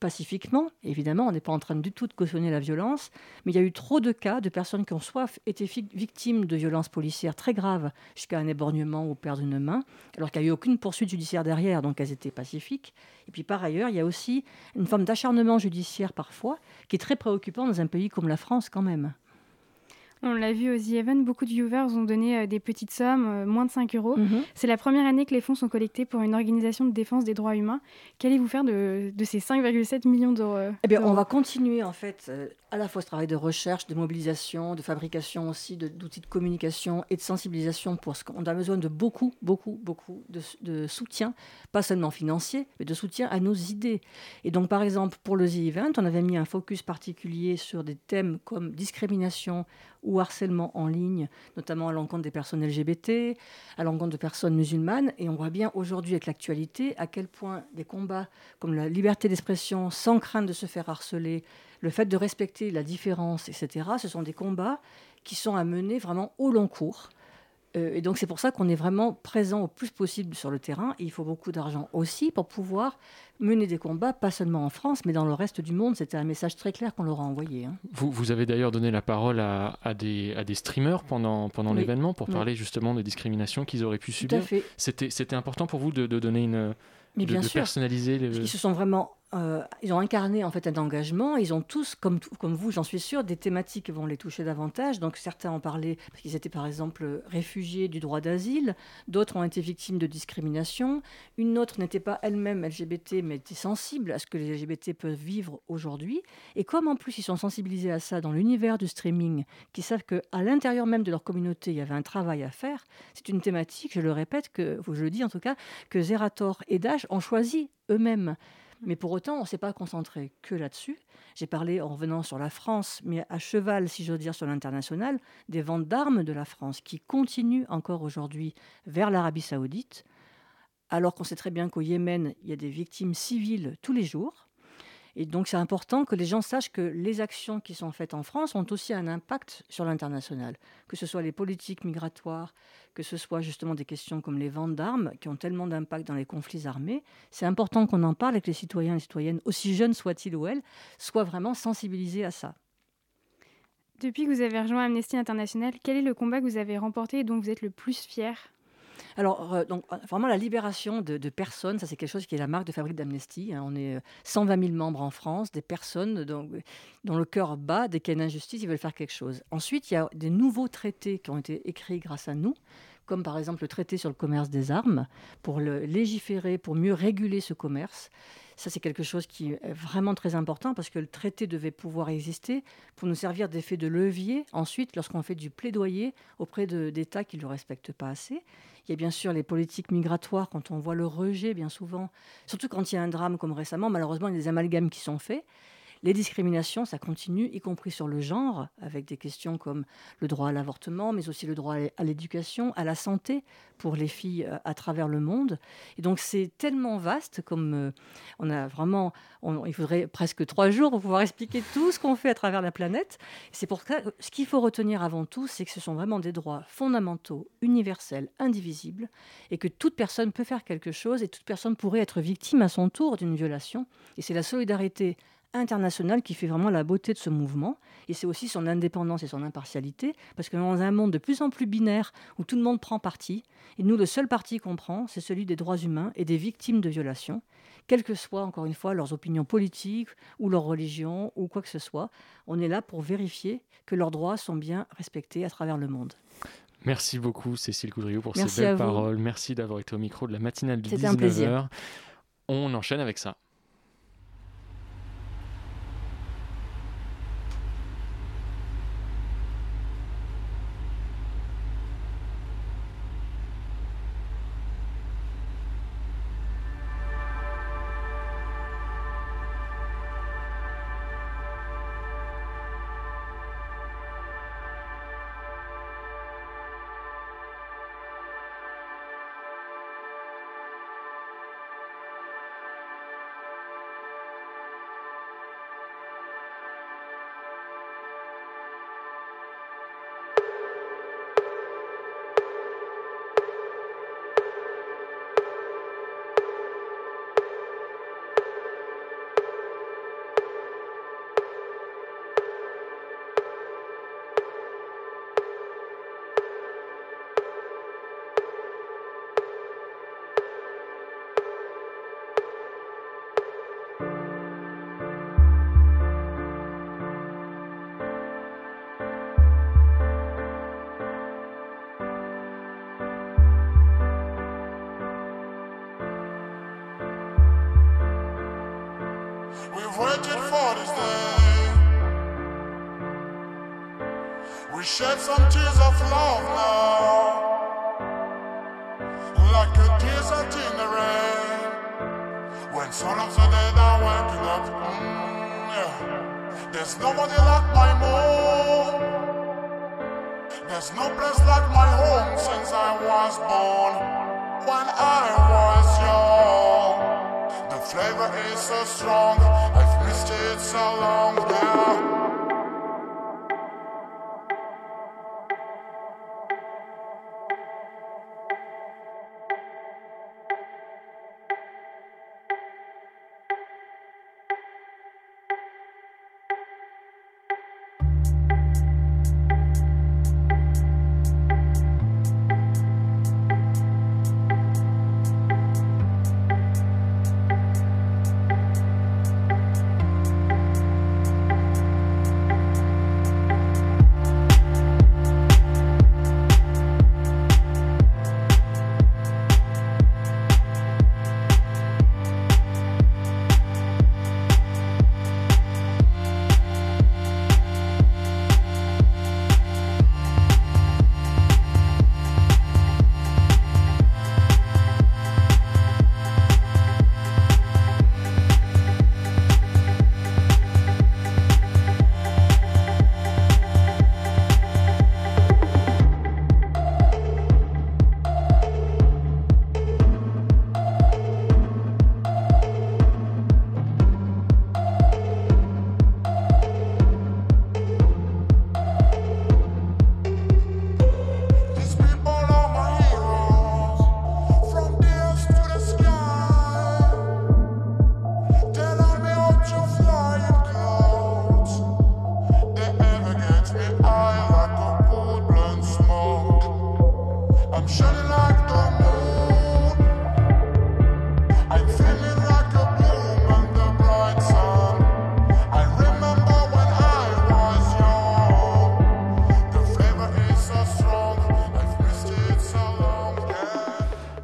pacifiquement, évidemment, on n'est pas en train du tout de cautionner la violence, mais il y a eu trop de cas de personnes qui ont soit été victimes de violences policières très graves jusqu'à un éborgnement ou perdre une main, alors qu'il n'y a eu aucune poursuite judiciaire derrière, donc elles étaient pacifiques. Et puis par ailleurs, il y a aussi une forme d'acharnement judiciaire parfois qui est très préoccupant dans un pays comme la France quand même. On l'a vu au ZEvent, beaucoup de viewers ont donné euh, des petites sommes, euh, moins de cinq euros. Mm-hmm. C'est la première année que les fonds sont collectés pour une organisation de défense des droits humains. Qu'allez-vous faire de, de ces cinq virgule sept millions d'euros? Eh bien, on va continuer en fait euh, à la fois ce travail de recherche, de mobilisation, de fabrication aussi, de, d'outils de communication et de sensibilisation pour ce qu'on a besoin de beaucoup, beaucoup, beaucoup de, de soutien, pas seulement financier, mais de soutien à nos idées. Et donc, par exemple, pour le ZEvent, on avait mis un focus particulier sur des thèmes comme discrimination ou harcèlement en ligne, notamment à l'encontre des personnes L G B T, à l'encontre de personnes musulmanes. Et on voit bien aujourd'hui avec l'actualité à quel point des combats comme la liberté d'expression, sans crainte de se faire harceler, le fait de respecter la différence, et cetera, ce sont des combats qui sont à mener vraiment au long cours. Euh, et donc c'est pour ça qu'on est vraiment présent au plus possible sur le terrain. Et il faut beaucoup d'argent aussi pour pouvoir mener des combats, pas seulement en France, mais dans le reste du monde. C'était un message très clair qu'on leur a envoyé. Hein. Vous, vous avez d'ailleurs donné la parole à, à, des, à des streamers pendant, pendant oui. l'événement pour oui. parler justement de discriminations qu'ils auraient pu subir. C'était, c'était important pour vous de, de donner une... Mais de, bien de sûr. Personnaliser les... Ils se sont vraiment... Euh, ils ont incarné en fait un engagement. Ils ont tous, comme, comme vous, j'en suis sûre, des thématiques qui vont les toucher davantage. Donc certains ont parlé parce qu'ils étaient par exemple réfugiés du droit d'asile. D'autres ont été victimes de discrimination. Une autre n'était pas elle-même L G B T, mais était sensible à ce que les L G B T peuvent vivre aujourd'hui. Et comme en plus ils sont sensibilisés à ça dans l'univers du streaming, qui savent qu'à l'intérieur même de leur communauté, il y avait un travail à faire. C'est une thématique, je le répète, que je le dis en tout cas, que Zerator et Dach ont choisi eux-mêmes. Mais pour autant, on ne s'est pas concentré que là-dessus. J'ai parlé, en revenant sur la France, mais à cheval, si j'ose dire, sur l'international, des ventes d'armes de la France qui continuent encore aujourd'hui vers l'Arabie Saoudite, alors qu'on sait très bien qu'au Yémen, il y a des victimes civiles tous les jours. Et donc, c'est important que les gens sachent que les actions qui sont faites en France ont aussi un impact sur l'international, que ce soit les politiques migratoires, que ce soit justement des questions comme les ventes d'armes, qui ont tellement d'impact dans les conflits armés. C'est important qu'on en parle et que les citoyens et les citoyennes, aussi jeunes soient-ils ou elles, soient vraiment sensibilisés à ça. Depuis que vous avez rejoint Amnesty International, quel est le combat que vous avez remporté et dont vous êtes le plus fier ? Alors, euh, donc, vraiment, la libération de, de personnes, ça, c'est quelque chose qui est la marque de fabrique d'Amnesty. Hein. On est cent vingt mille membres en France, des personnes dont, dont le cœur bat, dès qu'il y a une injustice, ils veulent faire quelque chose. Ensuite, il y a des nouveaux traités qui ont été écrits grâce à nous, comme par exemple le traité sur le commerce des armes, pour le légiférer, pour mieux réguler ce commerce. Ça, c'est quelque chose qui est vraiment très important parce que le traité devait pouvoir exister pour nous servir d'effet de levier ensuite lorsqu'on fait du plaidoyer auprès de, d'États qui ne le respectent pas assez. Il y a bien sûr les politiques migratoires, quand on voit le rejet bien souvent, surtout quand il y a un drame comme récemment, malheureusement, il y a des amalgames qui sont faits. Les discriminations, ça continue, y compris sur le genre, avec des questions comme le droit à l'avortement, mais aussi le droit à l'éducation, à la santé pour les filles à travers le monde. Et donc, c'est tellement vaste, comme on a vraiment... On, il faudrait presque trois jours pour pouvoir expliquer tout ce qu'on fait à travers la planète. C'est pour ça que ce qu'il faut retenir avant tout, c'est que ce sont vraiment des droits fondamentaux, universels, indivisibles, et que toute personne peut faire quelque chose, et toute personne pourrait être victime à son tour d'une violation. Et c'est la solidarité international qui fait vraiment la beauté de ce mouvement, et c'est aussi son indépendance et son impartialité, parce que dans un monde de plus en plus binaire où tout le monde prend parti, et nous le seul parti qu'on prend, c'est celui des droits humains et des victimes de violations, quelles que soient encore une fois leurs opinions politiques ou leur religion ou quoi que ce soit, on est là pour vérifier que leurs droits sont bien respectés à travers le monde. Merci beaucoup Cécile Coudriou pour merci ces belles paroles, merci d'avoir été au micro de la matinale de dix-neuf heures. On enchaîne avec ça. We've waited for this day. We shed some tears of love now, like a desert in the rain. When sun of the dead are waking up, mm, yeah. There's nobody like my moon. There's no place like my home since I was born. When I was young, the flavor is so strong, I've missed it so long,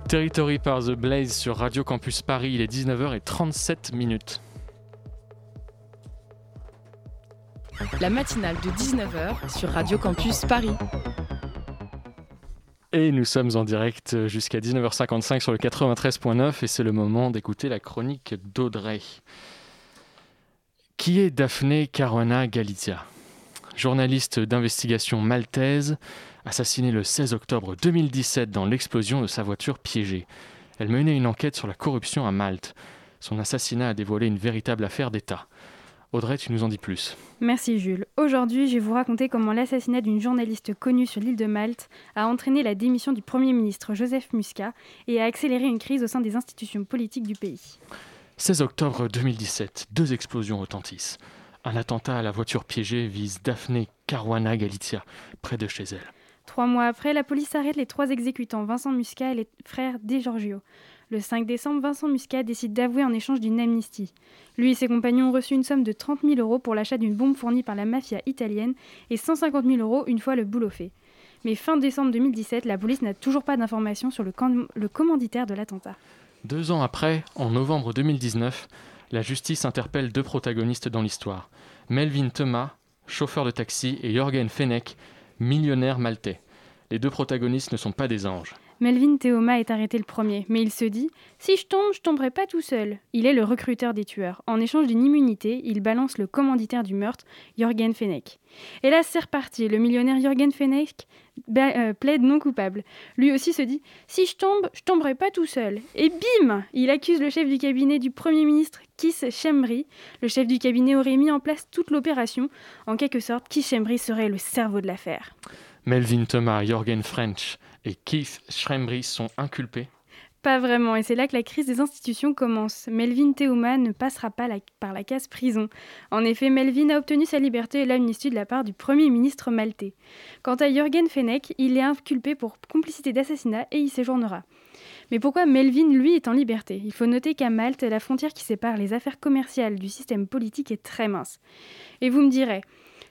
Territory par The Blaze sur Radio Campus Paris, il est dix-neuf heures trente-sept minutes. La matinale de dix-neuf heures sur Radio Campus Paris. Et nous sommes en direct jusqu'à dix-neuf heures cinquante-cinq sur le quatre-vingt-treize neuf et c'est le moment d'écouter la chronique d'Audrey. Qui est Daphne Caruana Galizia ? Journaliste d'investigation maltaise, assassinée le seize octobre deux mille dix-sept dans l'explosion de sa voiture piégée. Elle menait une enquête sur la corruption à Malte. Son assassinat a dévoilé une véritable affaire d'État. Audrey, tu nous en dis plus. Merci Jules. Aujourd'hui, je vais vous raconter comment l'assassinat d'une journaliste connue sur l'île de Malte a entraîné la démission du Premier ministre Joseph Muscat et a accéléré une crise au sein des institutions politiques du pays. seize octobre deux mille dix-sept, deux explosions retentissent. Un attentat à la voiture piégée vise Daphne Caruana Galizia, près de chez elle. Trois mois après, la police arrête les trois exécutants, Vincent Muscat et les frères De Giorgio. Le cinq décembre, Vincent Muscat décide d'avouer en échange d'une amnistie. Lui et ses compagnons ont reçu une somme de trente mille euros pour l'achat d'une bombe fournie par la mafia italienne et cent cinquante mille euros une fois le boulot fait. Mais fin décembre deux mille dix-sept, la police n'a toujours pas d'informations sur le, com- le commanditaire de l'attentat. Deux ans après, en novembre deux mille dix-neuf, la justice interpelle deux protagonistes dans l'histoire. Melvin Theuma, chauffeur de taxi, et Yorgen Fenech, millionnaire maltais. Les deux protagonistes ne sont pas des anges. Melvin Theuma est arrêté le premier, mais il se dit « Si je tombe, je tomberai pas tout seul ». Il est le recruteur des tueurs. En échange d'une immunité, il balance le commanditaire du meurtre, Yorgen Fenech. Et là, c'est reparti. Le millionnaire Yorgen Fenech ba- euh, plaide non coupable. Lui aussi se dit « Si je tombe, je tomberai pas tout seul ». Et bim ! Il accuse le chef du cabinet du Premier ministre, Keith Schembri. Le chef du cabinet aurait mis en place toute l'opération. En quelque sorte, Keith Schembri serait le cerveau de l'affaire. Melvin Theuma, Jorgen French et Keith Schembri sont inculpés. Pas vraiment, et c'est là que la crise des institutions commence. Melvin Theuma ne passera pas la, par la case prison. En effet, Melvin a obtenu sa liberté et l'amnistie de la part du Premier ministre maltais. Quant à Jorgen Fenech, il est inculpé pour complicité d'assassinat et y séjournera. Mais pourquoi Melvin, lui, est en liberté ? Il faut noter qu'à Malte, la frontière qui sépare les affaires commerciales du système politique est très mince. Et vous me direz,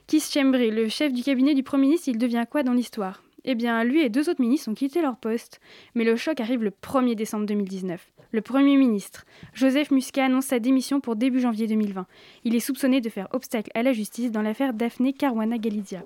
Keith Schembri, le chef du cabinet du Premier ministre, il devient quoi dans l'histoire ? eh bien, lui et deux autres ministres ont quitté leur poste. Mais le choc arrive le premier décembre deux mille dix-neuf. Le Premier ministre, Joseph Muscat, annonce sa démission pour début janvier deux mille vingt. Il est soupçonné de faire obstacle à la justice dans l'affaire Daphne Caruana Galizia.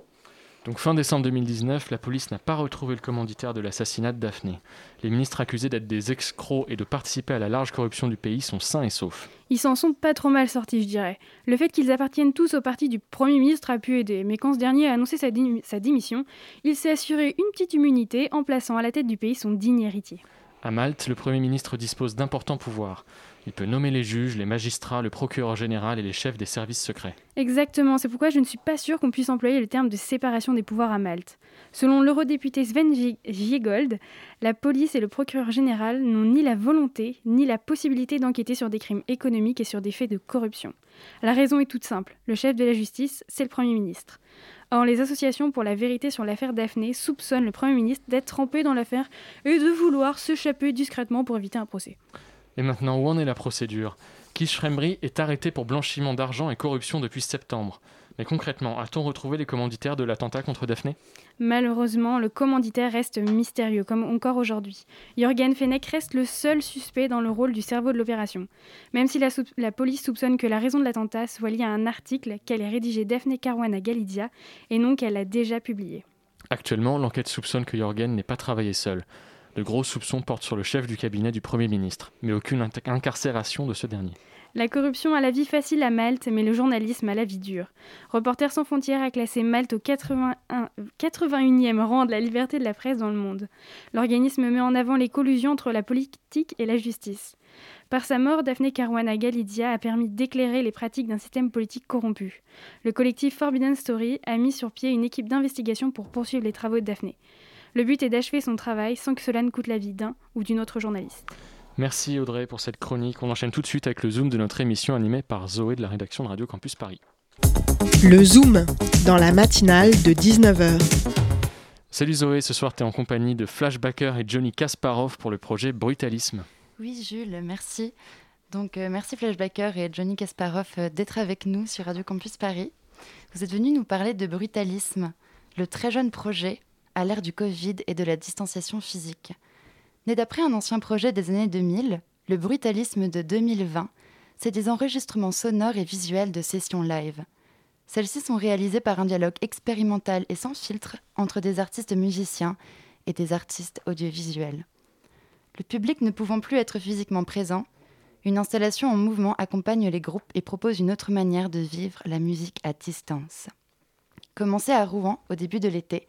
Donc fin décembre deux mille dix-neuf, la police n'a pas retrouvé le commanditaire de l'assassinat de Daphné. Les ministres accusés d'être des escrocs et de participer à la large corruption du pays sont sains et saufs. Ils s'en sont pas trop mal sortis, je dirais. Le fait qu'ils appartiennent tous au parti du Premier ministre a pu aider, mais quand ce dernier a annoncé sa, dim- sa démission, il s'est assuré une petite immunité en plaçant à la tête du pays son digne héritier. À Malte, le Premier ministre dispose d'importants pouvoirs. Il peut nommer les juges, les magistrats, le procureur général et les chefs des services secrets. Exactement, c'est pourquoi je ne suis pas sûre qu'on puisse employer le terme de séparation des pouvoirs à Malte. Selon l'eurodéputé Sven Giegold, la police et le procureur général n'ont ni la volonté, ni la possibilité d'enquêter sur des crimes économiques et sur des faits de corruption. La raison est toute simple, le chef de la justice, c'est le Premier ministre. Or, les associations pour la vérité sur l'affaire Daphné soupçonnent le Premier ministre d'être trempé dans l'affaire et de vouloir s'échapper discrètement pour éviter un procès. Et maintenant, où en est la procédure ? Keith Schembri est arrêté pour blanchiment d'argent et corruption depuis septembre. Mais concrètement, a-t-on retrouvé les commanditaires de l'attentat contre Daphné ? Malheureusement, le commanditaire reste mystérieux, comme encore aujourd'hui. Yorgen Fenech reste le seul suspect dans le rôle du cerveau de l'opération. Même si la, sou- la police soupçonne que la raison de l'attentat soit liée à un article qu'elle ait rédigé Daphne Caruana Galizia et non qu'elle a déjà publié. Actuellement, l'enquête soupçonne que Yorgen n'ait pas travaillé seul. De gros soupçons portent sur le chef du cabinet du Premier ministre, mais aucune inc- incarcération de ce dernier. La corruption a la vie facile à Malte, mais le journalisme a la vie dure. Reporters sans frontières a classé Malte au quatre-vingt-unième rang de la liberté de la presse dans le monde. L'organisme met en avant les collusions entre la politique et la justice. Par sa mort, Daphne Caruana Galizia a permis d'éclairer les pratiques d'un système politique corrompu. Le collectif Forbidden Story a mis sur pied une équipe d'investigation pour poursuivre les travaux de Daphne. Le but est d'achever son travail sans que cela ne coûte la vie d'un ou d'une autre journaliste. Merci Audrey pour cette chronique. On enchaîne tout de suite avec le Zoom de notre émission animée par Zoé de la rédaction de Radio Campus Paris. Le Zoom, dans la matinale de dix-neuf heures. Salut Zoé, ce soir tu es en compagnie de Flashbacker et Johnny Kasparov pour le projet Bruitalismes. Oui Jules, merci. Donc euh, merci Flashbacker et Johnny Kasparov euh, d'être avec nous sur Radio Campus Paris. Vous êtes venus nous parler de Bruitalismes, le très jeune projet à l'ère du Covid et de la distanciation physique. Né d'après un ancien projet des années deux mille, le Bruitalisme de deux mille vingt, c'est des enregistrements sonores et visuels de sessions live. Celles-ci sont réalisées par un dialogue expérimental et sans filtre entre des artistes musiciens et des artistes audiovisuels. Le public ne pouvant plus être physiquement présent, une installation en mouvement accompagne les groupes et propose une autre manière de vivre la musique à distance. Commencé à Rouen au début de l'été,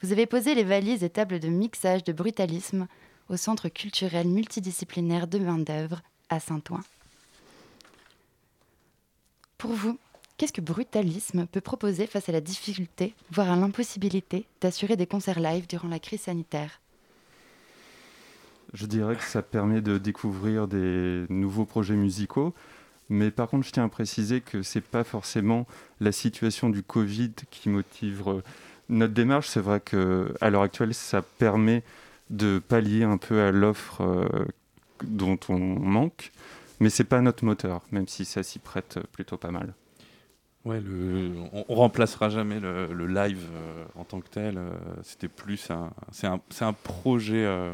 vous avez posé les valises et tables de mixage de Bruitalisme au Centre culturel multidisciplinaire de main d'œuvre à Saint-Ouen. Pour vous, qu'est-ce que Bruitalisme peut proposer face à la difficulté, voire à l'impossibilité, d'assurer des concerts live durant la crise sanitaire ? Je dirais que ça permet de découvrir des nouveaux projets musicaux, mais par contre, je tiens à préciser que ce n'est pas forcément la situation du Covid qui motive notre démarche. C'est vrai qu'à l'heure actuelle, ça permet de pallier un peu à l'offre euh, dont on manque, mais c'est pas notre moteur, même si ça s'y prête plutôt pas mal. Ouais, le, on, on remplacera jamais le, le live euh, en tant que tel. Euh, c'était plus un, c'est un, c'est un projet, euh,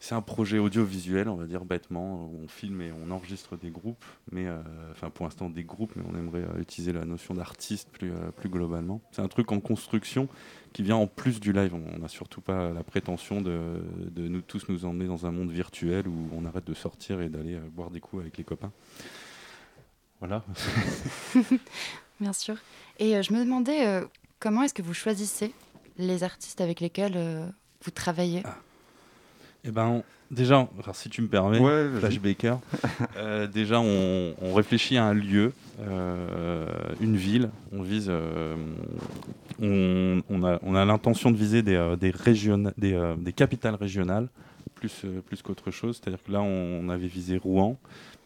c'est un projet audiovisuel, on va dire bêtement, où on filme et on enregistre des groupes, mais euh, enfin pour l'instant des groupes, mais on aimerait euh, utiliser la notion d'artiste plus euh, plus globalement. C'est un truc en construction qui vient en plus du live. On n'a surtout pas la prétention de, de nous tous nous emmener dans un monde virtuel où on arrête de sortir et d'aller boire des coups avec les copains. Voilà. Bien sûr. Et euh, je me demandais euh, comment est-ce que vous choisissez les artistes avec lesquels euh, vous travaillez ? Ah. Eh ben, on, déjà, enfin, si tu me permets, ouais, Flashbacker, euh, déjà on, on réfléchit à un lieu, euh, une ville. On vise, euh, on, on, a, on a l'intention de viser des, euh, des, région- des, euh, des capitales régionales plus, euh, plus qu'autre chose. C'est-à-dire que là, on, on avait visé Rouen.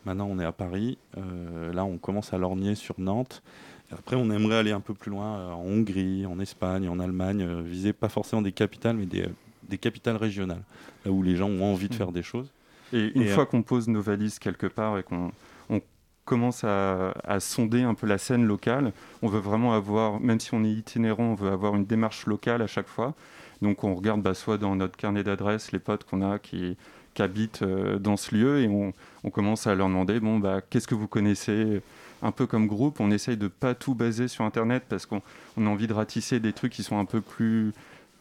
Maintenant, on est à Paris. Euh, là, on commence à lorgner sur Nantes. Et après, on aimerait aller un peu plus loin euh, en Hongrie, en Espagne, en Allemagne. Euh, viser pas forcément des capitales, mais des euh, des capitales régionales, là où les gens ont envie de faire des choses. Et une et fois euh... qu'on pose nos valises quelque part et qu'on on commence à, à sonder un peu la scène locale. On veut vraiment avoir, même si on est itinérant, on veut avoir une démarche locale à chaque fois. Donc on regarde bah, soit dans notre carnet d'adresses les potes qu'on a qui, qui habitent euh, dans ce lieu, et on, on commence à leur demander bon, bah, qu'est-ce que vous connaissez un peu comme groupe. On essaye de ne pas tout baser sur Internet parce qu'on on a envie de ratisser des trucs qui sont un peu plus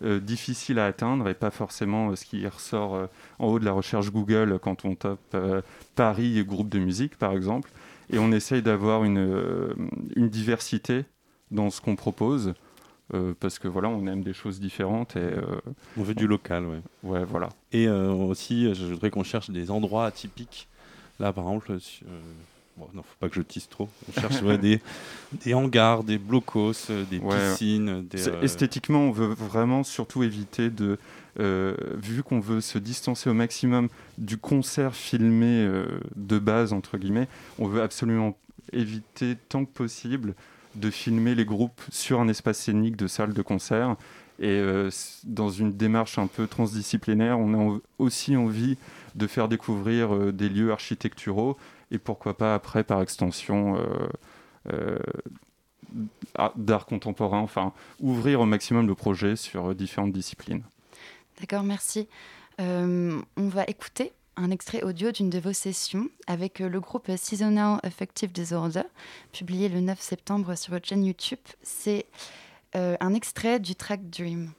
euh, difficiles à atteindre et pas forcément euh, ce qui ressort euh, en haut de la recherche Google quand on tape euh, Paris groupe de musique par exemple. Et on essaye d'avoir une, euh, une diversité dans ce qu'on propose. Euh, parce que voilà, on aime des choses différentes et euh, on veut on... du local, ouais. Ouais, voilà. Et euh, aussi, je voudrais qu'on cherche des endroits atypiques. Là, par exemple, euh, bon, non, faut pas que je tease trop. On cherche ouais, des des hangars, des blocos, des ouais, piscines. Des, euh... Esthétiquement, on veut vraiment surtout éviter de, euh, vu qu'on veut se distancer au maximum du concert filmé euh, de base entre guillemets, on veut absolument éviter tant que possible de filmer les groupes sur un espace scénique de salle de concert. Et euh, dans une démarche un peu transdisciplinaire, on a en- aussi envie de faire découvrir euh, des lieux architecturaux et pourquoi pas après, par extension, euh, euh, d'art contemporain. Enfin, ouvrir au maximum le projet sur différentes disciplines. D'accord, merci. Euh, on va écouter un extrait audio d'une de vos sessions avec le groupe Seasonal Affective Disorder, publié le neuf septembre sur votre chaîne YouTube. C'est euh, un extrait du track Dream.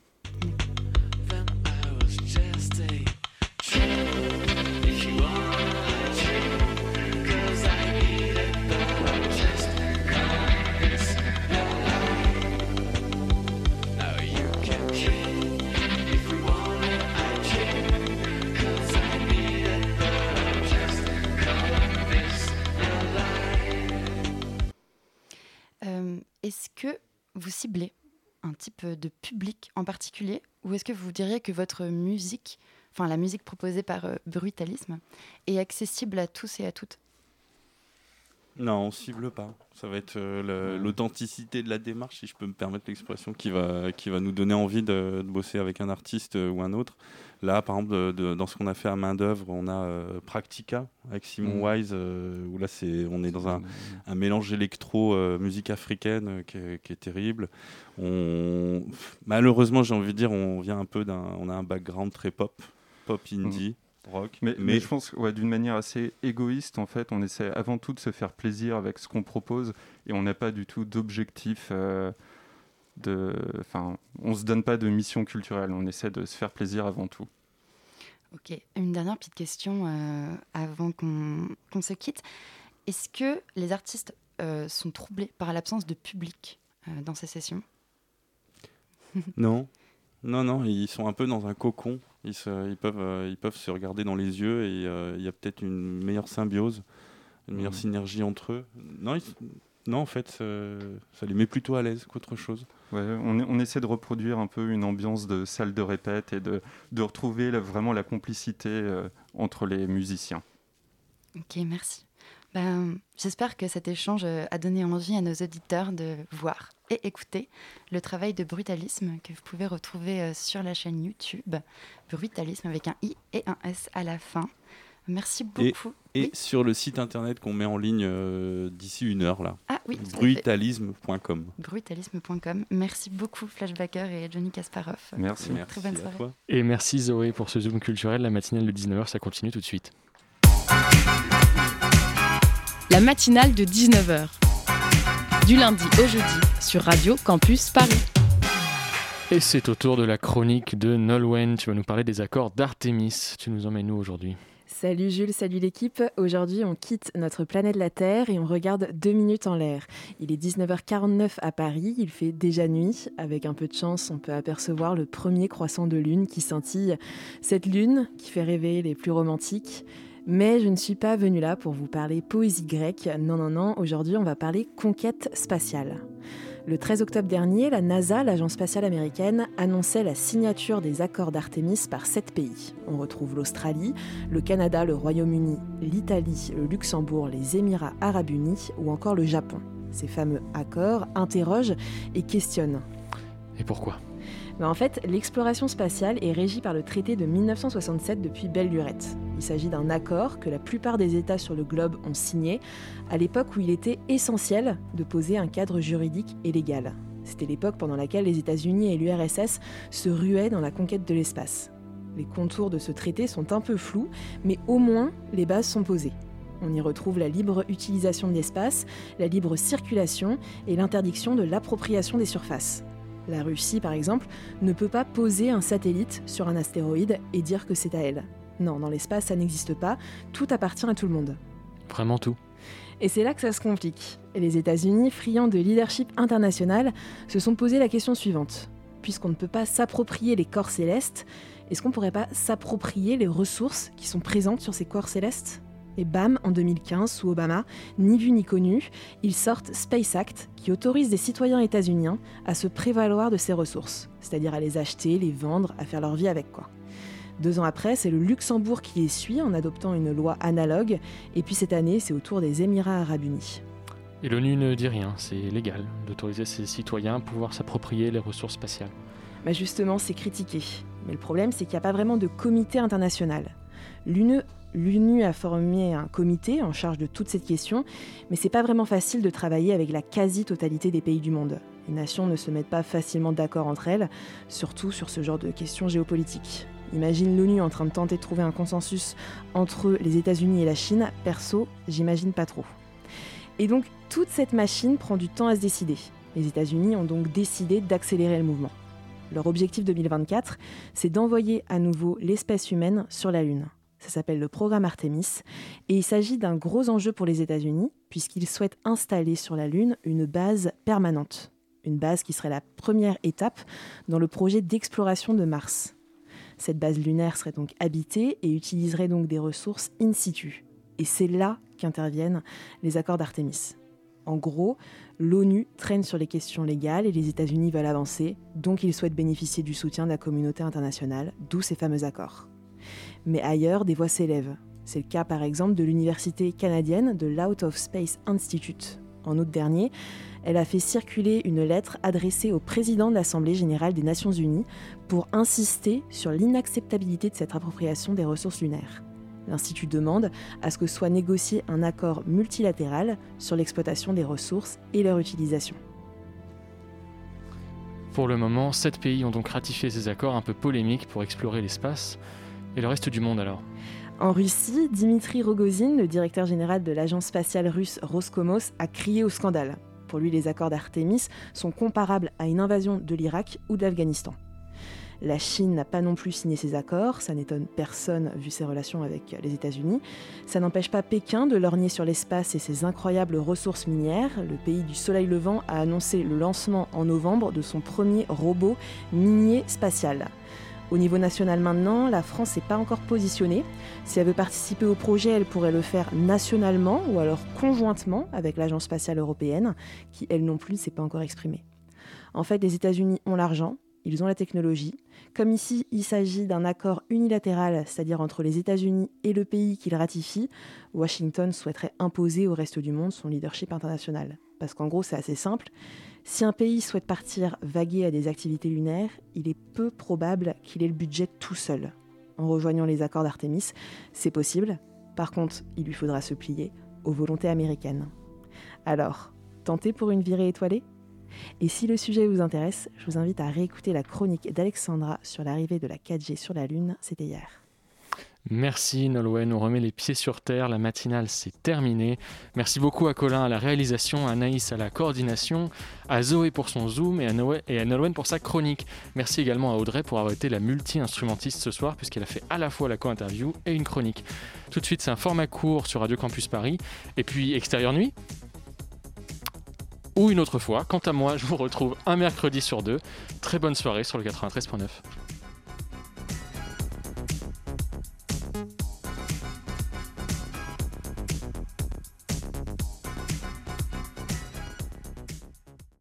Est-ce que vous ciblez un type de public en particulier, ou est-ce que vous diriez que votre musique, enfin la musique proposée par euh, Bruitalismes, est accessible à tous et à toutes ? Non, on ne cible pas. Ça va être euh, le, l'authenticité de la démarche, si je peux me permettre l'expression, qui va, qui va nous donner envie de, de bosser avec un artiste euh, ou un autre. Là, par exemple, de, de, dans ce qu'on a fait à main d'œuvre, on a euh, Practica avec Simon Wise, euh, où là, c'est, on est dans un, un mélange électro, euh, musique africaine, euh, qui, est, qui est terrible. On, malheureusement, j'ai envie de dire, on vient un peu d'un, on a un background très pop, pop indie. Mmh. Rock, mais, mais... mais je pense ouais, d'une manière assez égoïste, en fait, on essaie avant tout de se faire plaisir avec ce qu'on propose et on n'a pas du tout d'objectif, euh, de... enfin, on ne se donne pas de mission culturelle, on essaie de se faire plaisir avant tout. Ok, une dernière petite question euh, avant qu'on, qu'on se quitte. Est-ce que les artistes euh, sont troublés par l'absence de public euh, dans ces sessions ? Non. Non, non, ils sont un peu dans un cocon. Ils, se, ils, peuvent, euh, ils peuvent se regarder dans les yeux et il euh, y a peut-être une meilleure symbiose, une meilleure mmh. synergie entre eux. Non, ils, non en fait, euh, ça les met plutôt à l'aise qu'autre chose. Ouais, on, on essaie de reproduire un peu une ambiance de salle de répète et de, de retrouver la, vraiment la complicité euh, entre les musiciens. Ok, merci. Ben, j'espère que cet échange a donné envie à nos auditeurs de voir et écouter le travail de Bruitalismes que vous pouvez retrouver sur la chaîne YouTube. Bruitalismes avec un I et un S à la fin. Merci beaucoup. Et, et oui sur le site internet qu'on met en ligne euh, d'ici une heure là. Ah oui. Bruitalismes point com. Bruitalismes point com. Merci beaucoup Flashbacker et Johnny Kasparov. Merci. Merci. Très bonne soirée. À toi. Et merci Zoé pour ce Zoom culturel. La matinale de dix-neuf heures, ça continue tout de suite. La matinale de dix-neuf heures, du lundi au jeudi, sur Radio Campus Paris. Et c'est au tour de la chronique de Nolwenn. Tu vas nous parler des accords d'Artémis. Tu nous emmènes où aujourd'hui ? Salut Jules, salut l'équipe. Aujourd'hui, on quitte notre planète la Terre et on regarde deux minutes en l'air. Il est dix-neuf heures quarante-neuf à Paris, il fait déjà nuit. Avec un peu de chance, on peut apercevoir le premier croissant de lune qui scintille. Cette lune qui fait rêver les plus romantiques. Mais je ne suis pas venue là pour vous parler poésie grecque, non, non, non, aujourd'hui on va parler conquête spatiale. Le treize octobre dernier, la NASA, l'agence spatiale américaine, annonçait la signature des accords d'Artémis par sept pays. On retrouve l'Australie, le Canada, le Royaume-Uni, l'Italie, le Luxembourg, les Émirats arabes unis ou encore le Japon. Ces fameux accords interrogent et questionnent. Et pourquoi ? Ben en fait, l'exploration spatiale est régie par le traité de dix-neuf cent soixante-sept depuis belle lurette. Il s'agit d'un accord que la plupart des États sur le globe ont signé, à l'époque où il était essentiel de poser un cadre juridique et légal. C'était l'époque pendant laquelle les États-Unis et l'U R S S se ruaient dans la conquête de l'espace. Les contours de ce traité sont un peu flous, mais au moins les bases sont posées. On y retrouve la libre utilisation de l'espace, la libre circulation et l'interdiction de l'appropriation des surfaces. La Russie, par exemple, ne peut pas poser un satellite sur un astéroïde et dire que c'est à elle. Non, dans l'espace, ça n'existe pas. Tout appartient à tout le monde. Vraiment tout. Et c'est là que ça se complique. Les États-Unis, friands de leadership international, se sont posé la question suivante. Puisqu'on ne peut pas s'approprier les corps célestes, est-ce qu'on ne pourrait pas s'approprier les ressources qui sont présentes sur ces corps célestes ? Et bam, en deux mille quinze, sous Obama, ni vu ni connu, ils sortent Space Act, qui autorise des citoyens états-uniens à se prévaloir de ces ressources, c'est-à-dire à les acheter, les vendre, à faire leur vie avec quoi. Deux ans après, c'est le Luxembourg qui les suit en adoptant une loi analogue, et puis cette année, c'est au tour des Émirats Arabes Unis. Et l'ONU ne dit rien, c'est légal d'autoriser ses citoyens à pouvoir s'approprier les ressources spatiales. Bah justement, c'est critiqué. Mais le problème, c'est qu'il n'y a pas vraiment de comité international. L'U N E L'ONU a formé un comité en charge de toute cette question, mais c'est pas vraiment facile de travailler avec la quasi-totalité des pays du monde. Les nations ne se mettent pas facilement d'accord entre elles, surtout sur ce genre de questions géopolitiques. Imagine l'ONU en train de tenter de trouver un consensus entre les États-Unis et la Chine, perso, j'imagine pas trop. Et donc, toute cette machine prend du temps à se décider. Les États-Unis ont donc décidé d'accélérer le mouvement. Leur objectif deux mille vingt-quatre, c'est d'envoyer à nouveau l'espèce humaine sur la Lune. Ça s'appelle le programme Artemis, et il s'agit d'un gros enjeu pour les États-Unis puisqu'ils souhaitent installer sur la Lune une base permanente. Une base qui serait la première étape dans le projet d'exploration de Mars. Cette base lunaire serait donc habitée et utiliserait donc des ressources in situ. Et c'est là qu'interviennent les accords d'Artemis. En gros, l'ONU traîne sur les questions légales et les États-Unis veulent avancer, donc ils souhaitent bénéficier du soutien de la communauté internationale, d'où ces fameux accords. Mais ailleurs, des voix s'élèvent. C'est le cas par exemple de l'université canadienne de l'Out of Space Institute. En août dernier, elle a fait circuler une lettre adressée au président de l'Assemblée générale des Nations Unies pour insister sur l'inacceptabilité de cette appropriation des ressources lunaires. L'Institut demande à ce que soit négocié un accord multilatéral sur l'exploitation des ressources et leur utilisation. Pour le moment, sept pays ont donc ratifié ces accords un peu polémiques pour explorer l'espace. Et le reste du monde alors ? En Russie, Dmitri Rogozin, le directeur général de l'agence spatiale russe Roscosmos, a crié au scandale. Pour lui, les accords d'Artemis sont comparables à une invasion de l'Irak ou de l'Afghanistan. La Chine n'a pas non plus signé ces accords, ça n'étonne personne vu ses relations avec les États-Unis. Ça n'empêche pas Pékin de lorgner sur l'espace et ses incroyables ressources minières. Le pays du soleil levant a annoncé le lancement en novembre de son premier robot minier spatial. Au niveau national maintenant, la France n'est pas encore positionnée. Si elle veut participer au projet, elle pourrait le faire nationalement ou alors conjointement avec l'Agence spatiale européenne, qui elle non plus ne s'est pas encore exprimée. En fait, les États-Unis ont l'argent, ils ont la technologie. Comme ici, il s'agit d'un accord unilatéral, c'est-à-dire entre les États-Unis et le pays qui le ratifie, Washington souhaiterait imposer au reste du monde son leadership international. Parce qu'en gros, c'est assez simple. Si un pays souhaite partir vaguer à des activités lunaires, il est peu probable qu'il ait le budget tout seul. En rejoignant les accords d'Artemis, c'est possible. Par contre, il lui faudra se plier aux volontés américaines. Alors, tentez pour une virée étoilée ? Et si le sujet vous intéresse, je vous invite à réécouter la chronique d'Alexandra sur l'arrivée de la quatre G sur la Lune, c'était hier. Merci Nolwenn, on remet les pieds sur terre, la matinale c'est terminé. Merci beaucoup à Colin à la réalisation, à Anaïs à la coordination, à Zoé pour son Zoom et à, Noé, et à Nolwenn pour sa chronique. Merci également à Audrey pour avoir été la multi-instrumentiste ce soir puisqu'elle a fait à la fois la co-interview et une chronique. Tout de suite c'est un format court sur Radio Campus Paris et puis Extérieure Nuit ou une autre fois. Quant à moi, je vous retrouve un mercredi sur deux. Très bonne soirée sur le quatre-vingt-treize neuf.